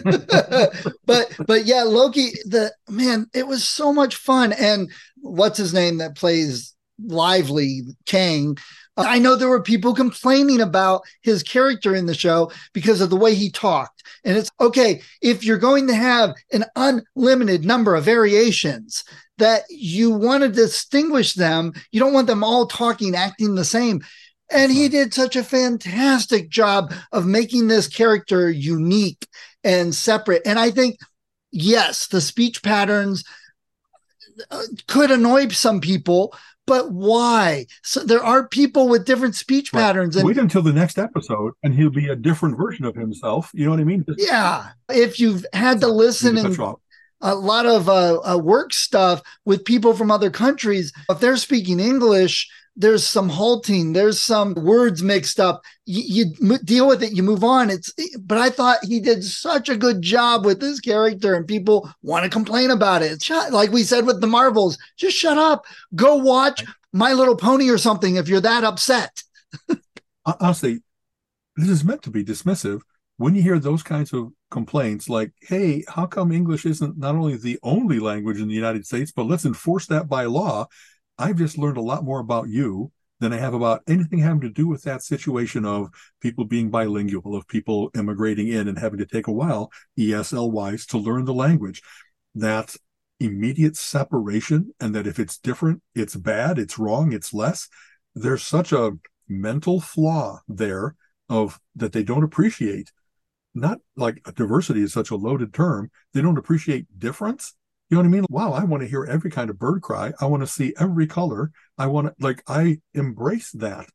but yeah, Loki, it was so much fun. And what's his name that plays Lively Kang? I know there were people complaining about his character in the show because of the way he talked. And it's okay, if you're going to have an unlimited number of variations, that you want to distinguish them. You don't want them all talking, acting the same. And he did such a fantastic job of making this character unique and separate. And I think, yes, the speech patterns could annoy some people, but why? So there are people with different speech patterns. And wait until the next episode and he'll be a different version of himself. You know what I mean? Yeah. If you've had to listen and a lot of work stuff with people from other countries, if they're speaking English, there's some halting, there's some words mixed up. You deal with it, you move on. But I thought he did such a good job with this character, and people want to complain about it. Like we said with the Marvels, just shut up. Go watch My Little Pony or something if you're that upset. Honestly, this is meant to be dismissive. When you hear those kinds of complaints like, hey, how come English isn't not only the only language in the United States, but let's enforce that by law? I've just learned a lot more about you than I have about anything having to do with that situation of people being bilingual, of people immigrating in and having to take a while, ESL-wise, to learn the language. That immediate separation, and that if it's different, it's bad, it's wrong, it's less. There's such a mental flaw there of that they don't appreciate. Not like diversity is such a loaded term. They don't appreciate difference. You know what I mean? Wow, I want to hear every kind of bird cry. I want to see every color. I want to, like, I embrace that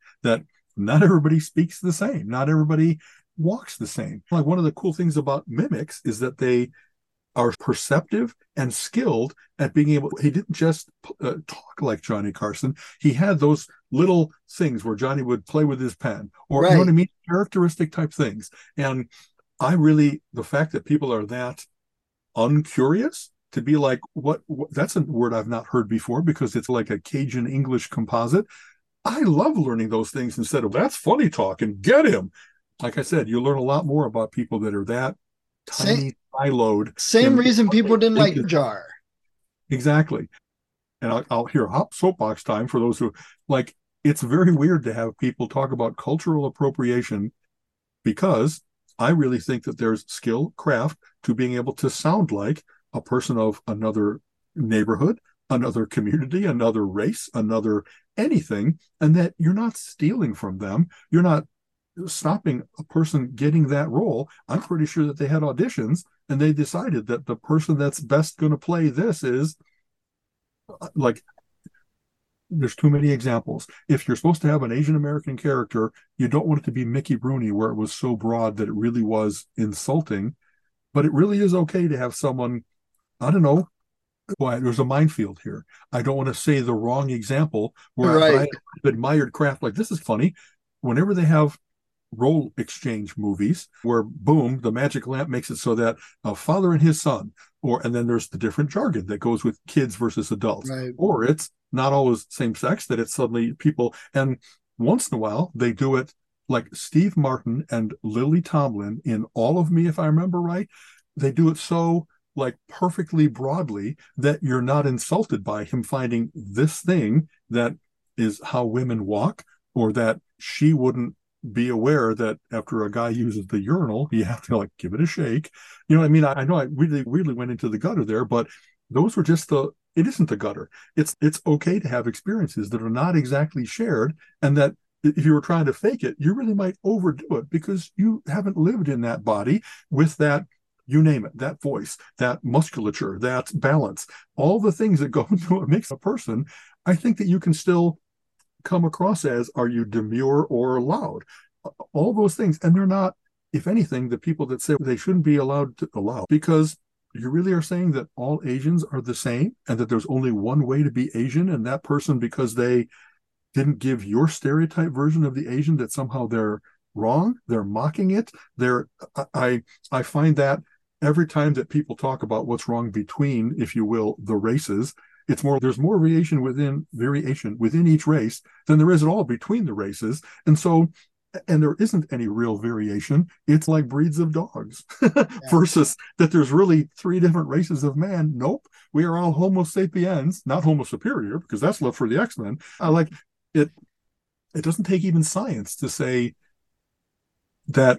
not everybody speaks the same. Not everybody walks the same. Like, one of the cool things about mimics is that they are perceptive and skilled at being able, he didn't just talk like Johnny Carson. He had those little things where Johnny would play with his pen or, right, you know what I mean? Characteristic type things. And I really, the fact that people are that uncurious to be like, what that's a word I've not heard before, because it's like a Cajun English composite. I love learning those things instead of that's funny talk and get him. Like I said, you learn a lot more about people that are that tiny, siloed. Same reason people didn't like Jar. Exactly. And I'll hear hop soapbox time for those who like, it's very weird to have people talk about cultural appropriation, because I really think that there's skill, craft to being able to sound like a person of another neighborhood, another community, another race, another anything, and that you're not stealing from them. You're not stopping a person getting that role. I'm pretty sure that they had auditions and they decided that the person that's best going to play this is like, there's too many examples. If you're supposed to have an Asian American character, you don't want it to be Mickey Rooney, where it was so broad that it really was insulting. But it really is okay to have someone, I don't know, why there's a minefield here. I don't want to say the wrong example where, right, I've admired craft. Like, this is funny. Whenever they have role exchange movies where, boom, the magic lamp makes it so that a father and his son, and then there's the different jargon that goes with kids versus adults. Right. Or it's not always same sex, that it's suddenly people. And once in a while, they do it like Steve Martin and Lily Tomlin in All of Me, if I remember right. They do it so like perfectly broadly that you're not insulted by him finding this thing that is how women walk, or that she wouldn't be aware that after a guy uses the urinal, you have to like give it a shake. You know what I mean? I know I really went into the gutter there, but those were just it isn't the gutter. It's okay to have experiences that are not exactly shared, and that if you were trying to fake it, you really might overdo it because you haven't lived in that body with that, you name it, that voice, that musculature, that balance, all the things that go into what makes a person. I think that you can still come across as, are you demure or loud? All those things. And they're not, if anything, the people that say they shouldn't be allowed, because you really are saying that all Asians are the same and that there's only one way to be Asian, and that person, because they didn't give your stereotype version of the Asian, that somehow they're wrong, they're mocking it. I find that every time that people talk about what's wrong between, if you will, the races, it's more, there's more variation within each race than there is at all between the races. And so, and there isn't any real variation. It's like breeds of dogs versus that there's really three different races of man. Nope. We are all Homo sapiens, not Homo superior, because that's left for the X-Men. I like it. It doesn't take even science to say that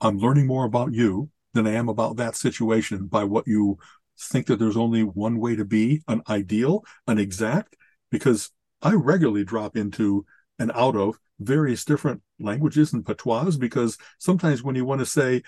I'm learning more about you than I am about that situation by what you think, that there's only one way to be, an ideal, an exact, because I regularly drop into and out of various different languages and patois, because sometimes when you want to say,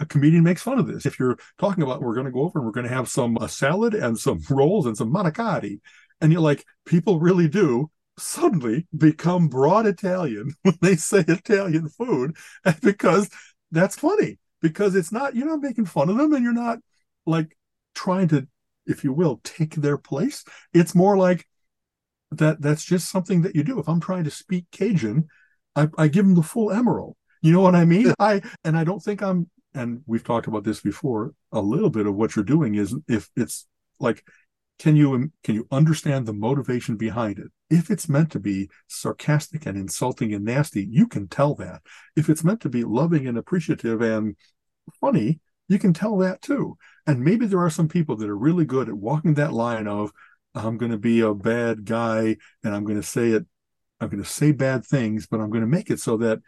a comedian makes fun of this. If you're talking about, we're going to go over and we're going to have some salad and some rolls and some manicotti, and you're like, people really do suddenly become broad Italian when they say Italian food, because that's funny, because it's not, you're not making fun of them, and you're not like trying to, if you will, take their place. It's more like that's just something that you do. If I'm trying to speak Cajun, I give them the full emerald. You know what I mean? I don't think I'm, and we've talked about this before, a little bit of what you're doing is, if it's like, can you understand the motivation behind it? If it's meant to be sarcastic and insulting and nasty, you can tell that. If it's meant to be loving and appreciative and funny, you can tell that too. And maybe there are some people that are really good at walking that line of, I'm going to be a bad guy and I'm going to say it I'm going to say bad things, but I'm going to make it so that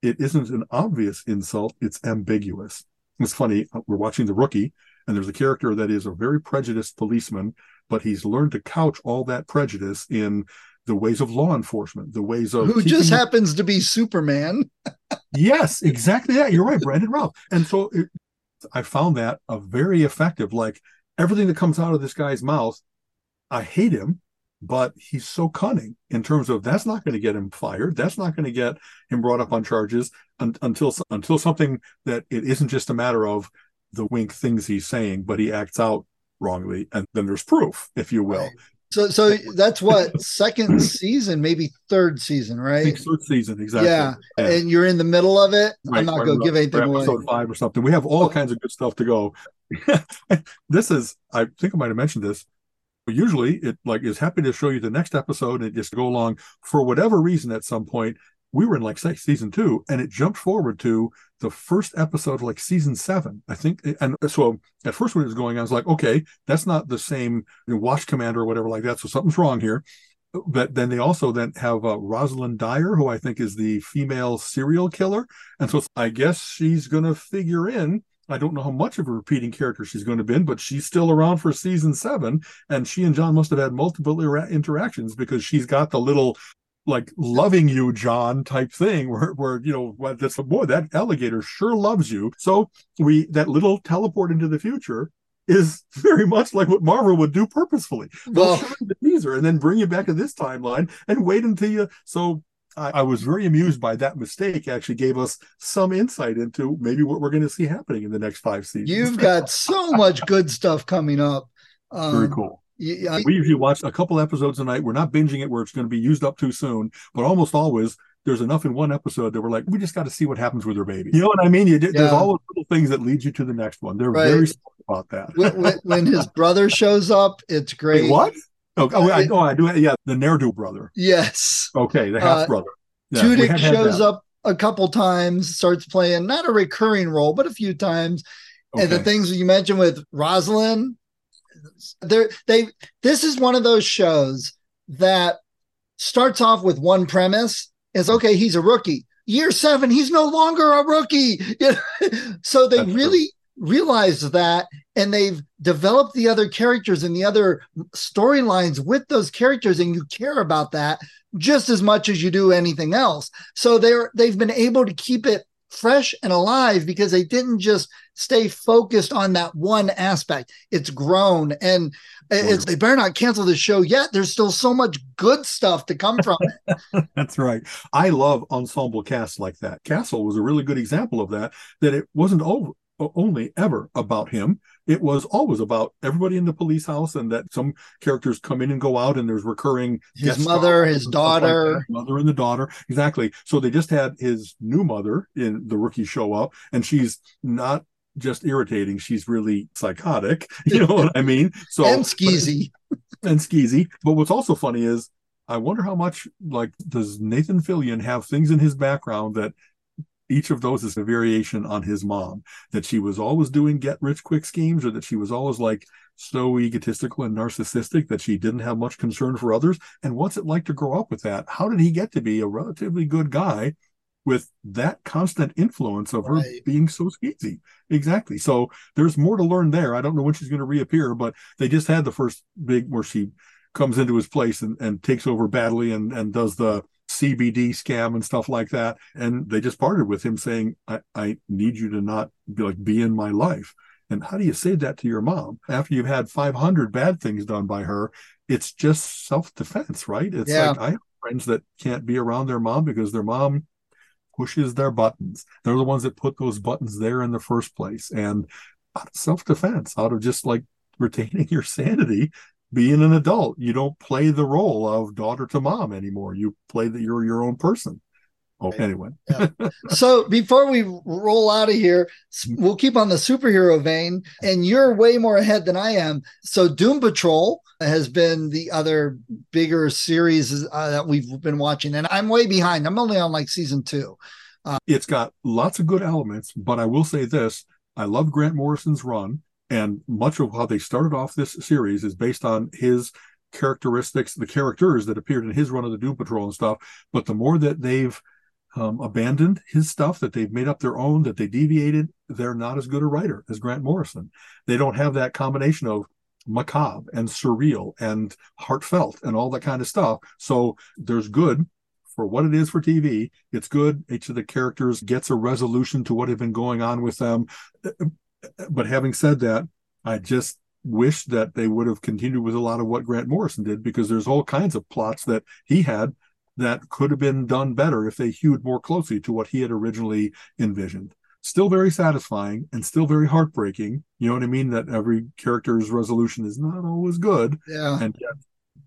it isn't an obvious insult. It's ambiguous. It's funny. We're watching The Rookie, and there's a character that is a very prejudiced policeman, but he's learned to couch all that prejudice in the ways of law enforcement, the ways of... Who just happens to be Superman. Yes, exactly that. You're right, Brandon Ralph. And so I found that a very effective, like everything that comes out of this guy's mouth, I hate him, but he's so cunning in terms of that's not going to get him fired. That's not going to get him brought up on charges until something that it isn't just a matter of the wink things he's saying, but he acts out wrongly. And then there's proof, if you will. Right. So that's what, second season, maybe third season, right? I think third season, exactly. Yeah, and you're in the middle of it. Right. I'm not going to give anything away. Episode 5 or something. We have all kinds of good stuff to go. This is, I think I might have mentioned this, but usually it like is happy to show you the next episode and it just go along. For whatever reason, at some point, we were in like season 2 and it jumped forward to the first episode of like season 7, I think. And so at first when it was going on, I was like, okay, that's not the same watch commander or whatever like that. So something's wrong here. But then they also then have Rosalind Dyer, who I think is the female serial killer. And so I guess she's going to figure in. I don't know how much of a repeating character she's going to be in, but she's still around for season 7. And she and John must have had multiple interactions because she's got the little... like loving you, John, type thing where you know, that's a boy, that alligator sure loves you. So that little teleport into the future is very much like what Marvel would do purposefully. Well, show you the teaser and then bring you back to this timeline and wait until you. So I was very amused by that mistake. Actually, gave us some insight into maybe what we're going to see happening in the next 5 seasons. You've got so much good stuff coming up. Very cool. Yeah. We usually watch a couple episodes a night. We're not binging it where it's going to be used up too soon, but almost always there's enough in one episode that we're like, we just got to see what happens with her baby. You know what I mean? There's all those little things that lead you to the next one. They're very smart about that. When his brother shows up, it's great. Wait, what? I do. Yeah, the ne'er-do brother. Yes. Okay, the half brother. Yeah, Tudyk shows up a couple times, starts playing not a recurring role, but a few times. Okay. And the things you mentioned with Rosalind. This is one of those shows that starts off with one premise is, okay, he's a rookie. Year 7, he's no longer a rookie. So they realized that, and they've developed the other characters and the other storylines with those characters, and you care about that just as much as you do anything else. So they've been able to keep it fresh and alive because they didn't just stay focused on that one aspect. It's grown, and they better not cancel the show yet. There's still so much good stuff to come from it. That's right. I love ensemble casts like that. Castle was a really good example of that it wasn't only ever about him. It was always about everybody in the police house, and that some characters come in and go out, and there's recurring his mother, his daughter, like mother and the daughter. Exactly. So they just had his new mother in the rookie show up, and she's not just irritating, she's really psychotic. You know what I mean? So and skeezy. But what's also funny is I wonder how much, like, does Nathan Fillion have things in his background that each of those is a variation on his mom, that she was always doing get-rich-quick schemes, or that she was always like so egotistical and narcissistic that she didn't have much concern for others. And what's it like to grow up with that? How did he get to be a relatively good guy with that constant influence of her being so skeezy? Exactly. So there's more to learn there. I don't know when she's going to reappear, but they just had the first big where she comes into his place and takes over badly and does the CBD scam and stuff like that. And they just parted with him saying, I need you to not be in my life. And how do you say that to your mom after you've had 500 bad things done by her? It's just self-defense, right? It's like I have friends that can't be around their mom because their mom pushes their buttons. They're the ones that put those buttons there in the first place. And out of self-defense, out of just like retaining your sanity, being an adult, you don't play the role of daughter to mom anymore. You play that you're your own person. Oh, anyway. Yeah. So before we roll out of here, we'll keep on the superhero vein, and you're way more ahead than I am. So Doom Patrol has been the other bigger series that we've been watching, and I'm way behind. I'm only on like season 2. It's got lots of good elements, but I will say this. I love Grant Morrison's run. And much of how they started off this series is based on his characteristics, the characters that appeared in his run of the Doom Patrol and stuff. But the more that they've abandoned his stuff, that they've made up their own, that they deviated, they're not as good a writer as Grant Morrison. They don't have that combination of macabre and surreal and heartfelt and all that kind of stuff. So there's good for what it is for TV. It's good. Each of the characters gets a resolution to what had been going on with them. But having said that, I just wish that they would have continued with a lot of what Grant Morrison did, because there's all kinds of plots that he had that could have been done better if they hewed more closely to what he had originally envisioned. Still very satisfying and still very heartbreaking. You know what I mean? That every character's resolution is not always good. Yeah.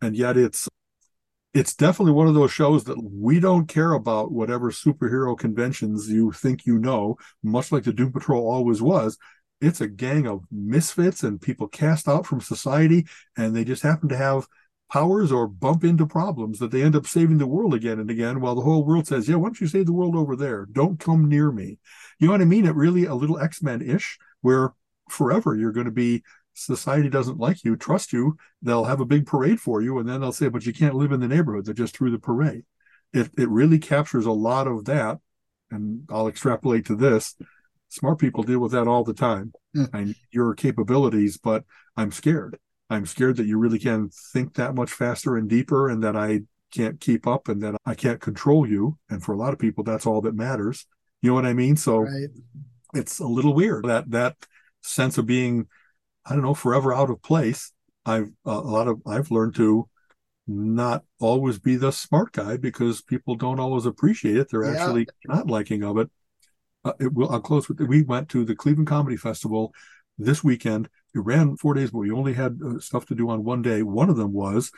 And yet it's definitely one of those shows that we don't care about whatever superhero conventions you think you know, much like the Doom Patrol always was. It's a gang of misfits and people cast out from society, and they just happen to have powers or bump into problems that they end up saving the world again and again, while the whole world says, yeah, why don't you save the world over there? Don't come near me. You know what I mean? It really a little X-Men-ish, where forever you're going to be, society doesn't like you, trust you, they'll have a big parade for you, and then they'll say, but you can't live in the neighborhood, they just threw the parade. It really captures a lot of that, and I'll extrapolate to this. Smart people deal with that all the time. I need your capabilities, but I'm scared. I'm scared that you really can think that much faster and deeper, and that I can't keep up, and that I can't control you. And for a lot of people, that's all that matters. You know what I mean? So right. It's a little weird, that sense of being, I don't know, forever out of place. I've learned to not always be the smart guy, because people don't always appreciate it. They're actually not liking of it. I'll close with, we went to the Cleveland Comedy Festival this weekend. It ran 4 days, but we only had stuff to do on one day. One of them was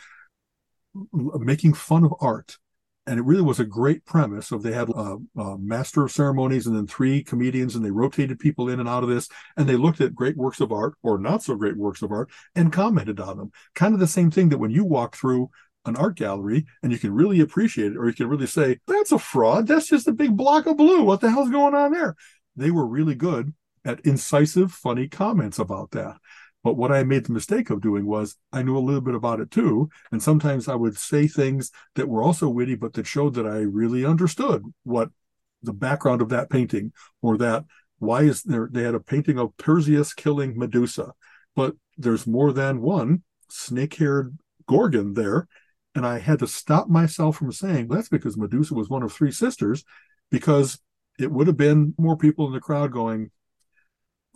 making fun of art. And it really was a great premise. So they had master of ceremonies and then three comedians, and they rotated people in and out of this. And they looked at great works of art or not so great works of art and commented on them. Kind of the same thing that when you walk through an art gallery and you can really appreciate it, or you can really say, that's a fraud. That's just a big block of blue. What the hell's going on there? They were really good at incisive, funny comments about that. But what I made the mistake of doing was I knew a little bit about it too. And sometimes I would say things that were also witty, but that showed that I really understood what the background of that painting, or that why is there, they had a painting of Perseus killing Medusa, but there's more than one snake-haired Gorgon there. And I had to stop myself from saying, well, that's because Medusa was one of three sisters, because it would have been more people in the crowd going,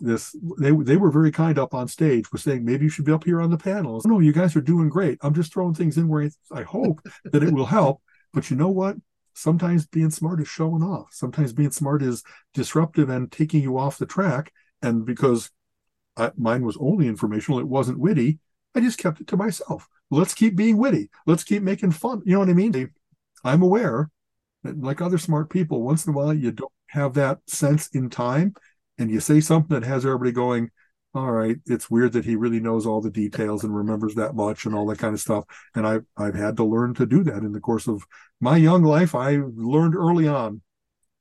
this, they were very kind up on stage, was saying, maybe you should be up here on the panels. No, you guys are doing great. I'm just throwing things in where I hope that it will help. But you know what? Sometimes being smart is showing off. Sometimes being smart is disruptive and taking you off the track. And because mine was only informational, it wasn't witty, I just kept it to myself. Let's keep being witty. Let's keep making fun. You know what I mean? I'm aware that, like other smart people, once in a while you don't have that sense in time. And you say something that has everybody going, all right, it's weird that he really knows all the details and remembers that much and all that kind of stuff. And I've had to learn to do that in the course of my young life. I learned early on.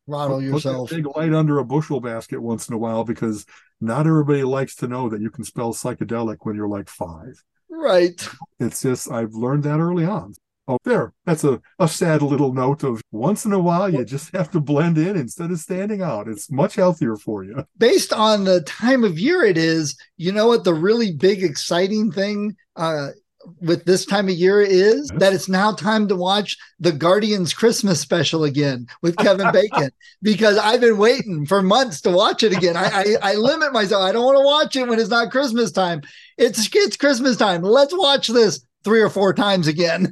Rattle yourself. Put that big light under a bushel basket once in a while, because not everybody likes to know that you can spell psychedelic when you're like five. Right. It's just, I've learned that early on. Oh, there. That's a sad little note of once in a while, you just have to blend in instead of standing out. It's much healthier for you. Based on the time of year it is, you know what the really big exciting thing with this time of year is? Yes. That it's now time to watch the Guardians Christmas special again with Kevin Bacon, because I've been waiting for months to watch it again. I limit myself. I don't want to watch it when it's not Christmas time. It's Christmas time. Let's watch this 3 or 4 times again.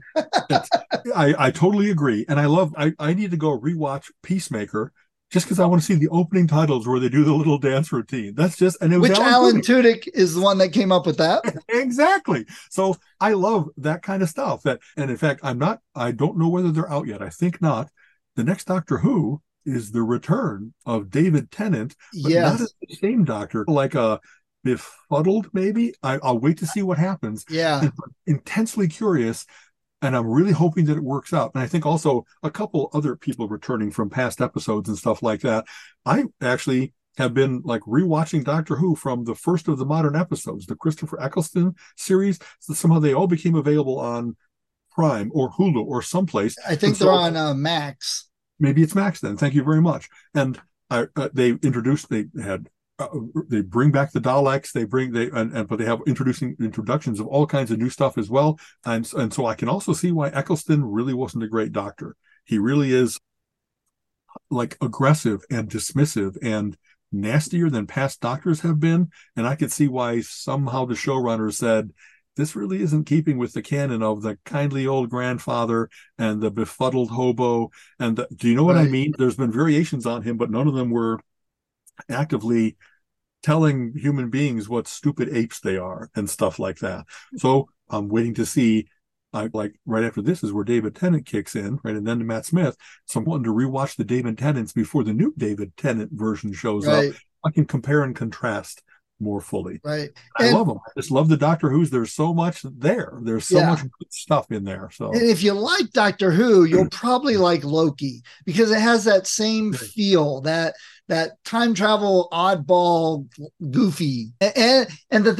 I totally agree. And I need to go rewatch Peacemaker just because I want to see the opening titles where they do the little dance routine. That's just, and it was which Alan Tudyk is the one that came up with that. Exactly. So I love that kind of stuff. And in fact, I don't know whether they're out yet. I think not. The next Doctor Who is the return of David Tennant, but not as the same doctor, like a befuddled maybe. I'll wait to see what happens. And I'm intensely curious, and I'm really hoping that it works out. And I think also a couple other people returning from past episodes and stuff like that. I actually have been like rewatching Doctor Who from the first of the modern episodes, the Christopher Eccleston series. So somehow they all became available on Prime or Hulu or someplace. I think they're on Max. Maybe it's Max then. Thank you very much. And they bring back the Daleks. But they have introductions of all kinds of new stuff as well. And so I can also see why Eccleston really wasn't a great doctor. He really is like aggressive and dismissive and nastier than past doctors have been. And I could see why somehow the showrunner said, this really isn't keeping with the canon of the kindly old grandfather and the befuddled hobo. And do you know what I mean? There's been variations on him, but none of them were actively telling human beings what stupid apes they are and stuff like that. So I'm waiting to see. Right after this is where David Tennant kicks in, right? And then to Matt Smith. So I'm wanting to rewatch the David Tennants before the new David Tennant version shows up. I can compare and contrast more fully. Right. I love them. I just love the Doctor Who's. There's so much there. There's so much good stuff in there. So, and if you like Doctor Who, you'll probably like Loki, because it has that same feel, that time travel, oddball, goofy. And other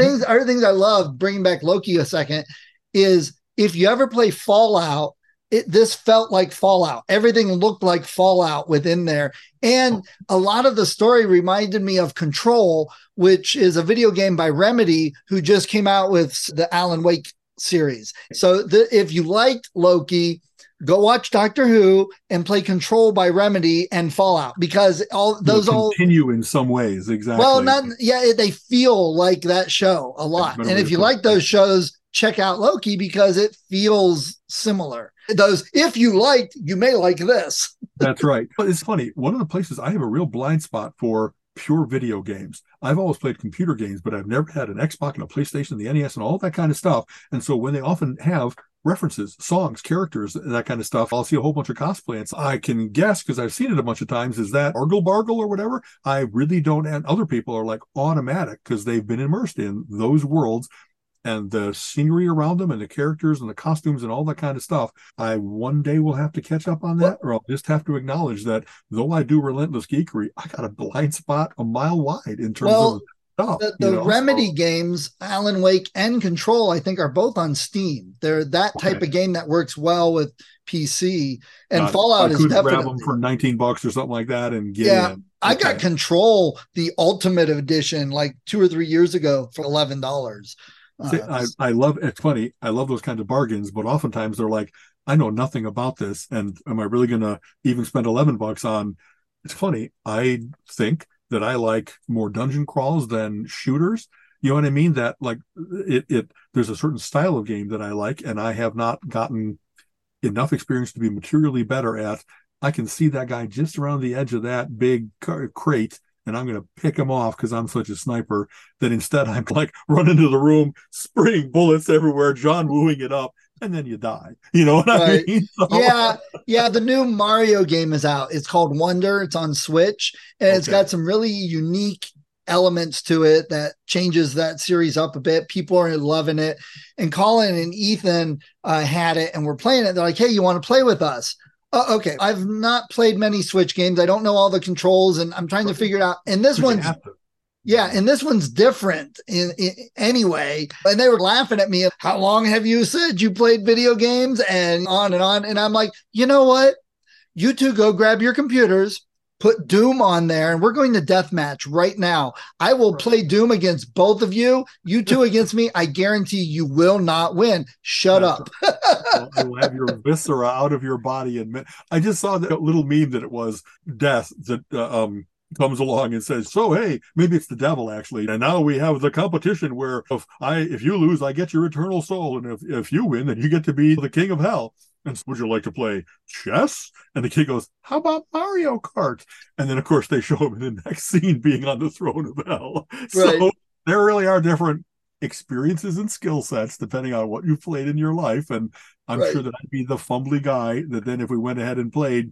things I love, bringing back Loki a second, is if you ever play Fallout, this felt like Fallout. Everything looked like Fallout within there. And a lot of the story reminded me of Control, which is a video game by Remedy, who just came out with the Alan Wake series. So if you liked Loki, go watch Doctor Who and play Control by Remedy and Fallout, because all those continue in some ways. Exactly. Well, they feel like that show a lot. And if you like those shows, check out Loki, because it feels similar. Those, if you liked, you may like this. That's right. But it's funny. One of the places I have a real blind spot for pure video games. I've always played computer games, but I've never had an Xbox and a PlayStation, the NES, and all that kind of stuff. And so when they often have references, songs, characters, and that kind of stuff, I'll see a whole bunch of cosplay, and I can guess, because I've seen it a bunch of times, is that Argle Bargle or whatever? I really don't. And other people are like automatic, because they've been immersed in those worlds and the scenery around them and the characters and the costumes and all that kind of stuff. I one day will have to catch up on that, or I'll just have to acknowledge that though I do relentless geekery, I got a blind spot a mile wide in terms of stuff. The Remedy games, Alan Wake and Control, I think are both on Steam. They're that type of game that works well with PC, and Fallout is definitely. I could grab them for $19 or something like that and get in. I got Control, the Ultimate Edition, like 2 or 3 years ago for $11. I love, it's funny, I love those kinds of bargains, but oftentimes they're like, I know nothing about this, and am I really going to even spend $11 on? It's funny, I think that I like more dungeon crawls than shooters. You know what I mean? That like it there's a certain style of game that I like, and I have not gotten enough experience to be materially better at. I can see that guy just around the edge of that big crate, and I'm going to pick him off because I'm such a sniper. Then instead I'm like run into the room, spraying bullets everywhere, John Wooing it up, and then you die. You know what I mean? So. Yeah. The new Mario game is out. It's called Wonder. It's on Switch, and it's got some really unique elements to it that changes that series up a bit. People are loving it. And Colin and Ethan had it and were playing it. They're like, hey, you want to play with us? Okay, I've not played many Switch games. I don't know all the controls, and I'm trying to figure it out. And this one's, and this one's different in anyway. And they were laughing at me. How long have you said you played video games? And on and on. And I'm like, you know what? You two go grab your computers, put Doom on there, and we're going to deathmatch right now. I will play Doom against both of you. You two against me. I guarantee you will not win. Shut up. Right. I will have your viscera out of your body. And I just saw that little meme that it was Death that comes along and says, so, hey, maybe it's the devil, actually. And now we have the competition where if you lose, I get your eternal soul. And if you win, then you get to be the king of hell. And so, would you like to play chess? And the kid goes, how about Mario Kart? And then, of course, they show him in the next scene being on the throne of hell. Right. So there really are different experiences and skill sets depending on what you've played in your life. And I'm sure that I'd be the fumbly guy that then if we went ahead and played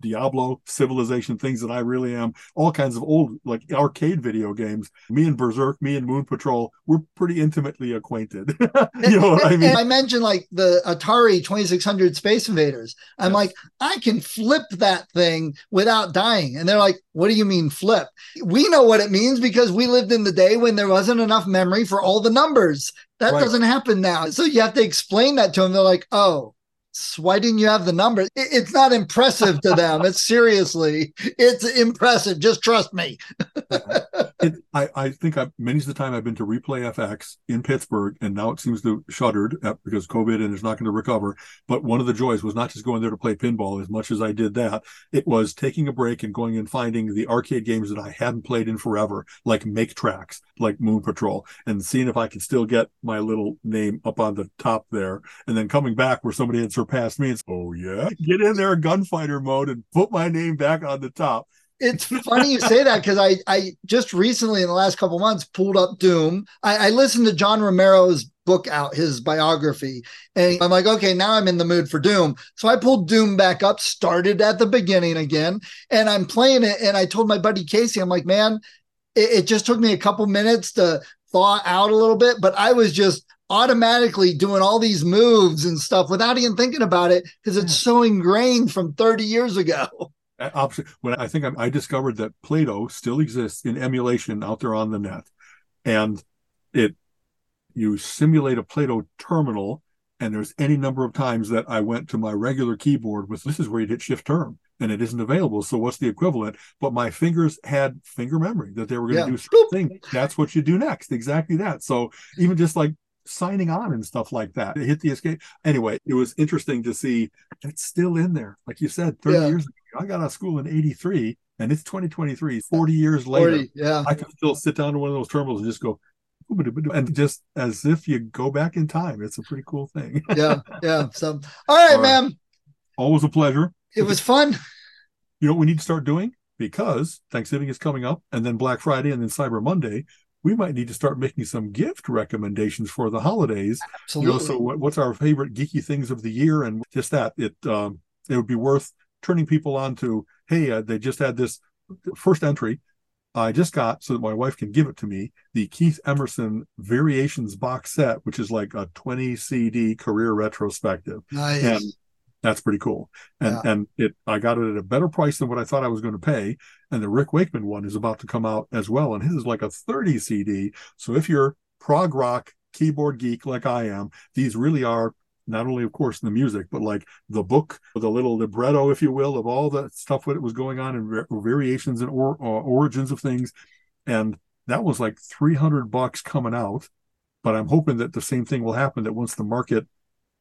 Diablo, Civilization, things that I really am, all kinds of old, like, arcade video games. Me and Berserk, me and Moon Patrol, we're pretty intimately acquainted. You know what I mean? I mentioned, like, the Atari 2600 Space Invaders. I'm like, I can flip that thing without dying. And they're like, what do you mean flip? We know what it means because we lived in the day when there wasn't enough memory for all the numbers. That doesn't happen now. So you have to explain that to them. They're like, oh, why didn't you have the numbers? It's not impressive to them. It's seriously, it's impressive. Just trust me. I think many of the time I've been to Replay FX in Pittsburgh, and now it seems to have shuttered because COVID, and it's not going to recover. But one of the joys was not just going there to play pinball as much as I did that. It was taking a break and going and finding the arcade games that I hadn't played in forever, like Make Tracks, like Moon Patrol, and seeing if I could still get my little name up on the top there. And then coming back where somebody had surpassed me. It's, oh yeah, get in there gunfighter mode and put my name back on the top. It's funny you say that, because I just recently, in the last couple months, pulled up Doom. I listened to John Romero's book out, his biography, and I'm like, okay, now I'm in the mood for Doom. So I pulled Doom back up, started at the beginning again, and I'm playing it. And I told my buddy Casey, I'm like, man, it just took me a couple minutes to thaw out a little bit, but I was just automatically doing all these moves and stuff without even thinking about it, because it's so ingrained from 30 years ago. When I think I discovered that Play-Doh still exists in emulation out there on the net, and you simulate a Play-Doh terminal, and there's any number of times that I went to my regular keyboard with, this is where you hit shift term, and it isn't available, so what's the equivalent? But my fingers had finger memory that they were going to do certain things. That's what you do next, exactly that. So even just like signing on and stuff like that, it hit the escape. Anyway, it was interesting to see it's still in there. Like you said, 30 years ago, I got out of school in 83, and it's 2023, 40 years later. I can still sit down to one of those terminals and just go, and just as if you go back in time. It's a pretty cool thing. So, all right, ma'am. Always a pleasure. It was fun. You know what we need to start doing? Because Thanksgiving is coming up, and then Black Friday, and then Cyber Monday. We might need to start making some gift recommendations for the holidays. Absolutely. You know, so what's our favorite geeky things of the year? And just that, it would be worth turning people on to, hey, they just had this first entry I just got so that my wife can give it to me, the Keith Emerson Variations box set, which is like a 20 CD career retrospective. Nice. And that's pretty cool. And I got it at a better price than what I thought I was going to pay. And the Rick Wakeman one is about to come out as well. And his is like a 30 CD. So if you're prog rock keyboard geek like I am, these really are not only, of course, the music, but like the book, the little libretto, if you will, of all the stuff that was going on and variations and origins of things. And that was like $300 coming out. But I'm hoping that the same thing will happen, that once the market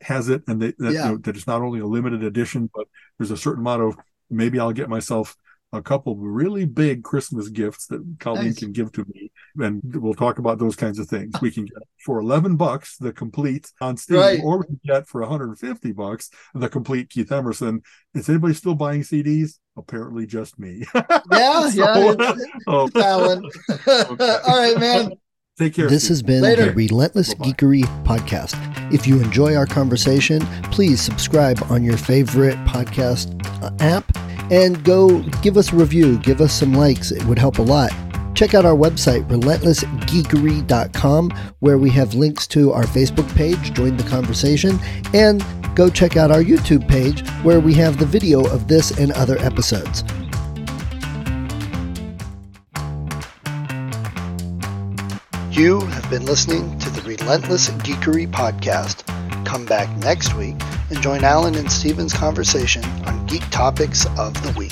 has it, and you know, that it's not only a limited edition, but there's a certain amount of, maybe I'll get myself a couple of really big Christmas gifts that Colleen can give to me, and we'll talk about those kinds of things. We can get for $11 the complete on Steam, or we can get for $150 the complete Keith Emerson. Is anybody still buying CDs? Apparently, just me. All right, man. Take care. This has been the Relentless Geekery Podcast. If you enjoy our conversation, please subscribe on your favorite podcast app and go give us a review. Give us some likes. It would help a lot. Check out our website, relentlessgeekery.com, where we have links to our Facebook page, Join the Conversation, and go check out our YouTube page, where we have the video of this and other episodes. You have been listening to the Relentless Geekery Podcast. Come back next week and join Alan and Steven's conversation on geek topics of the week.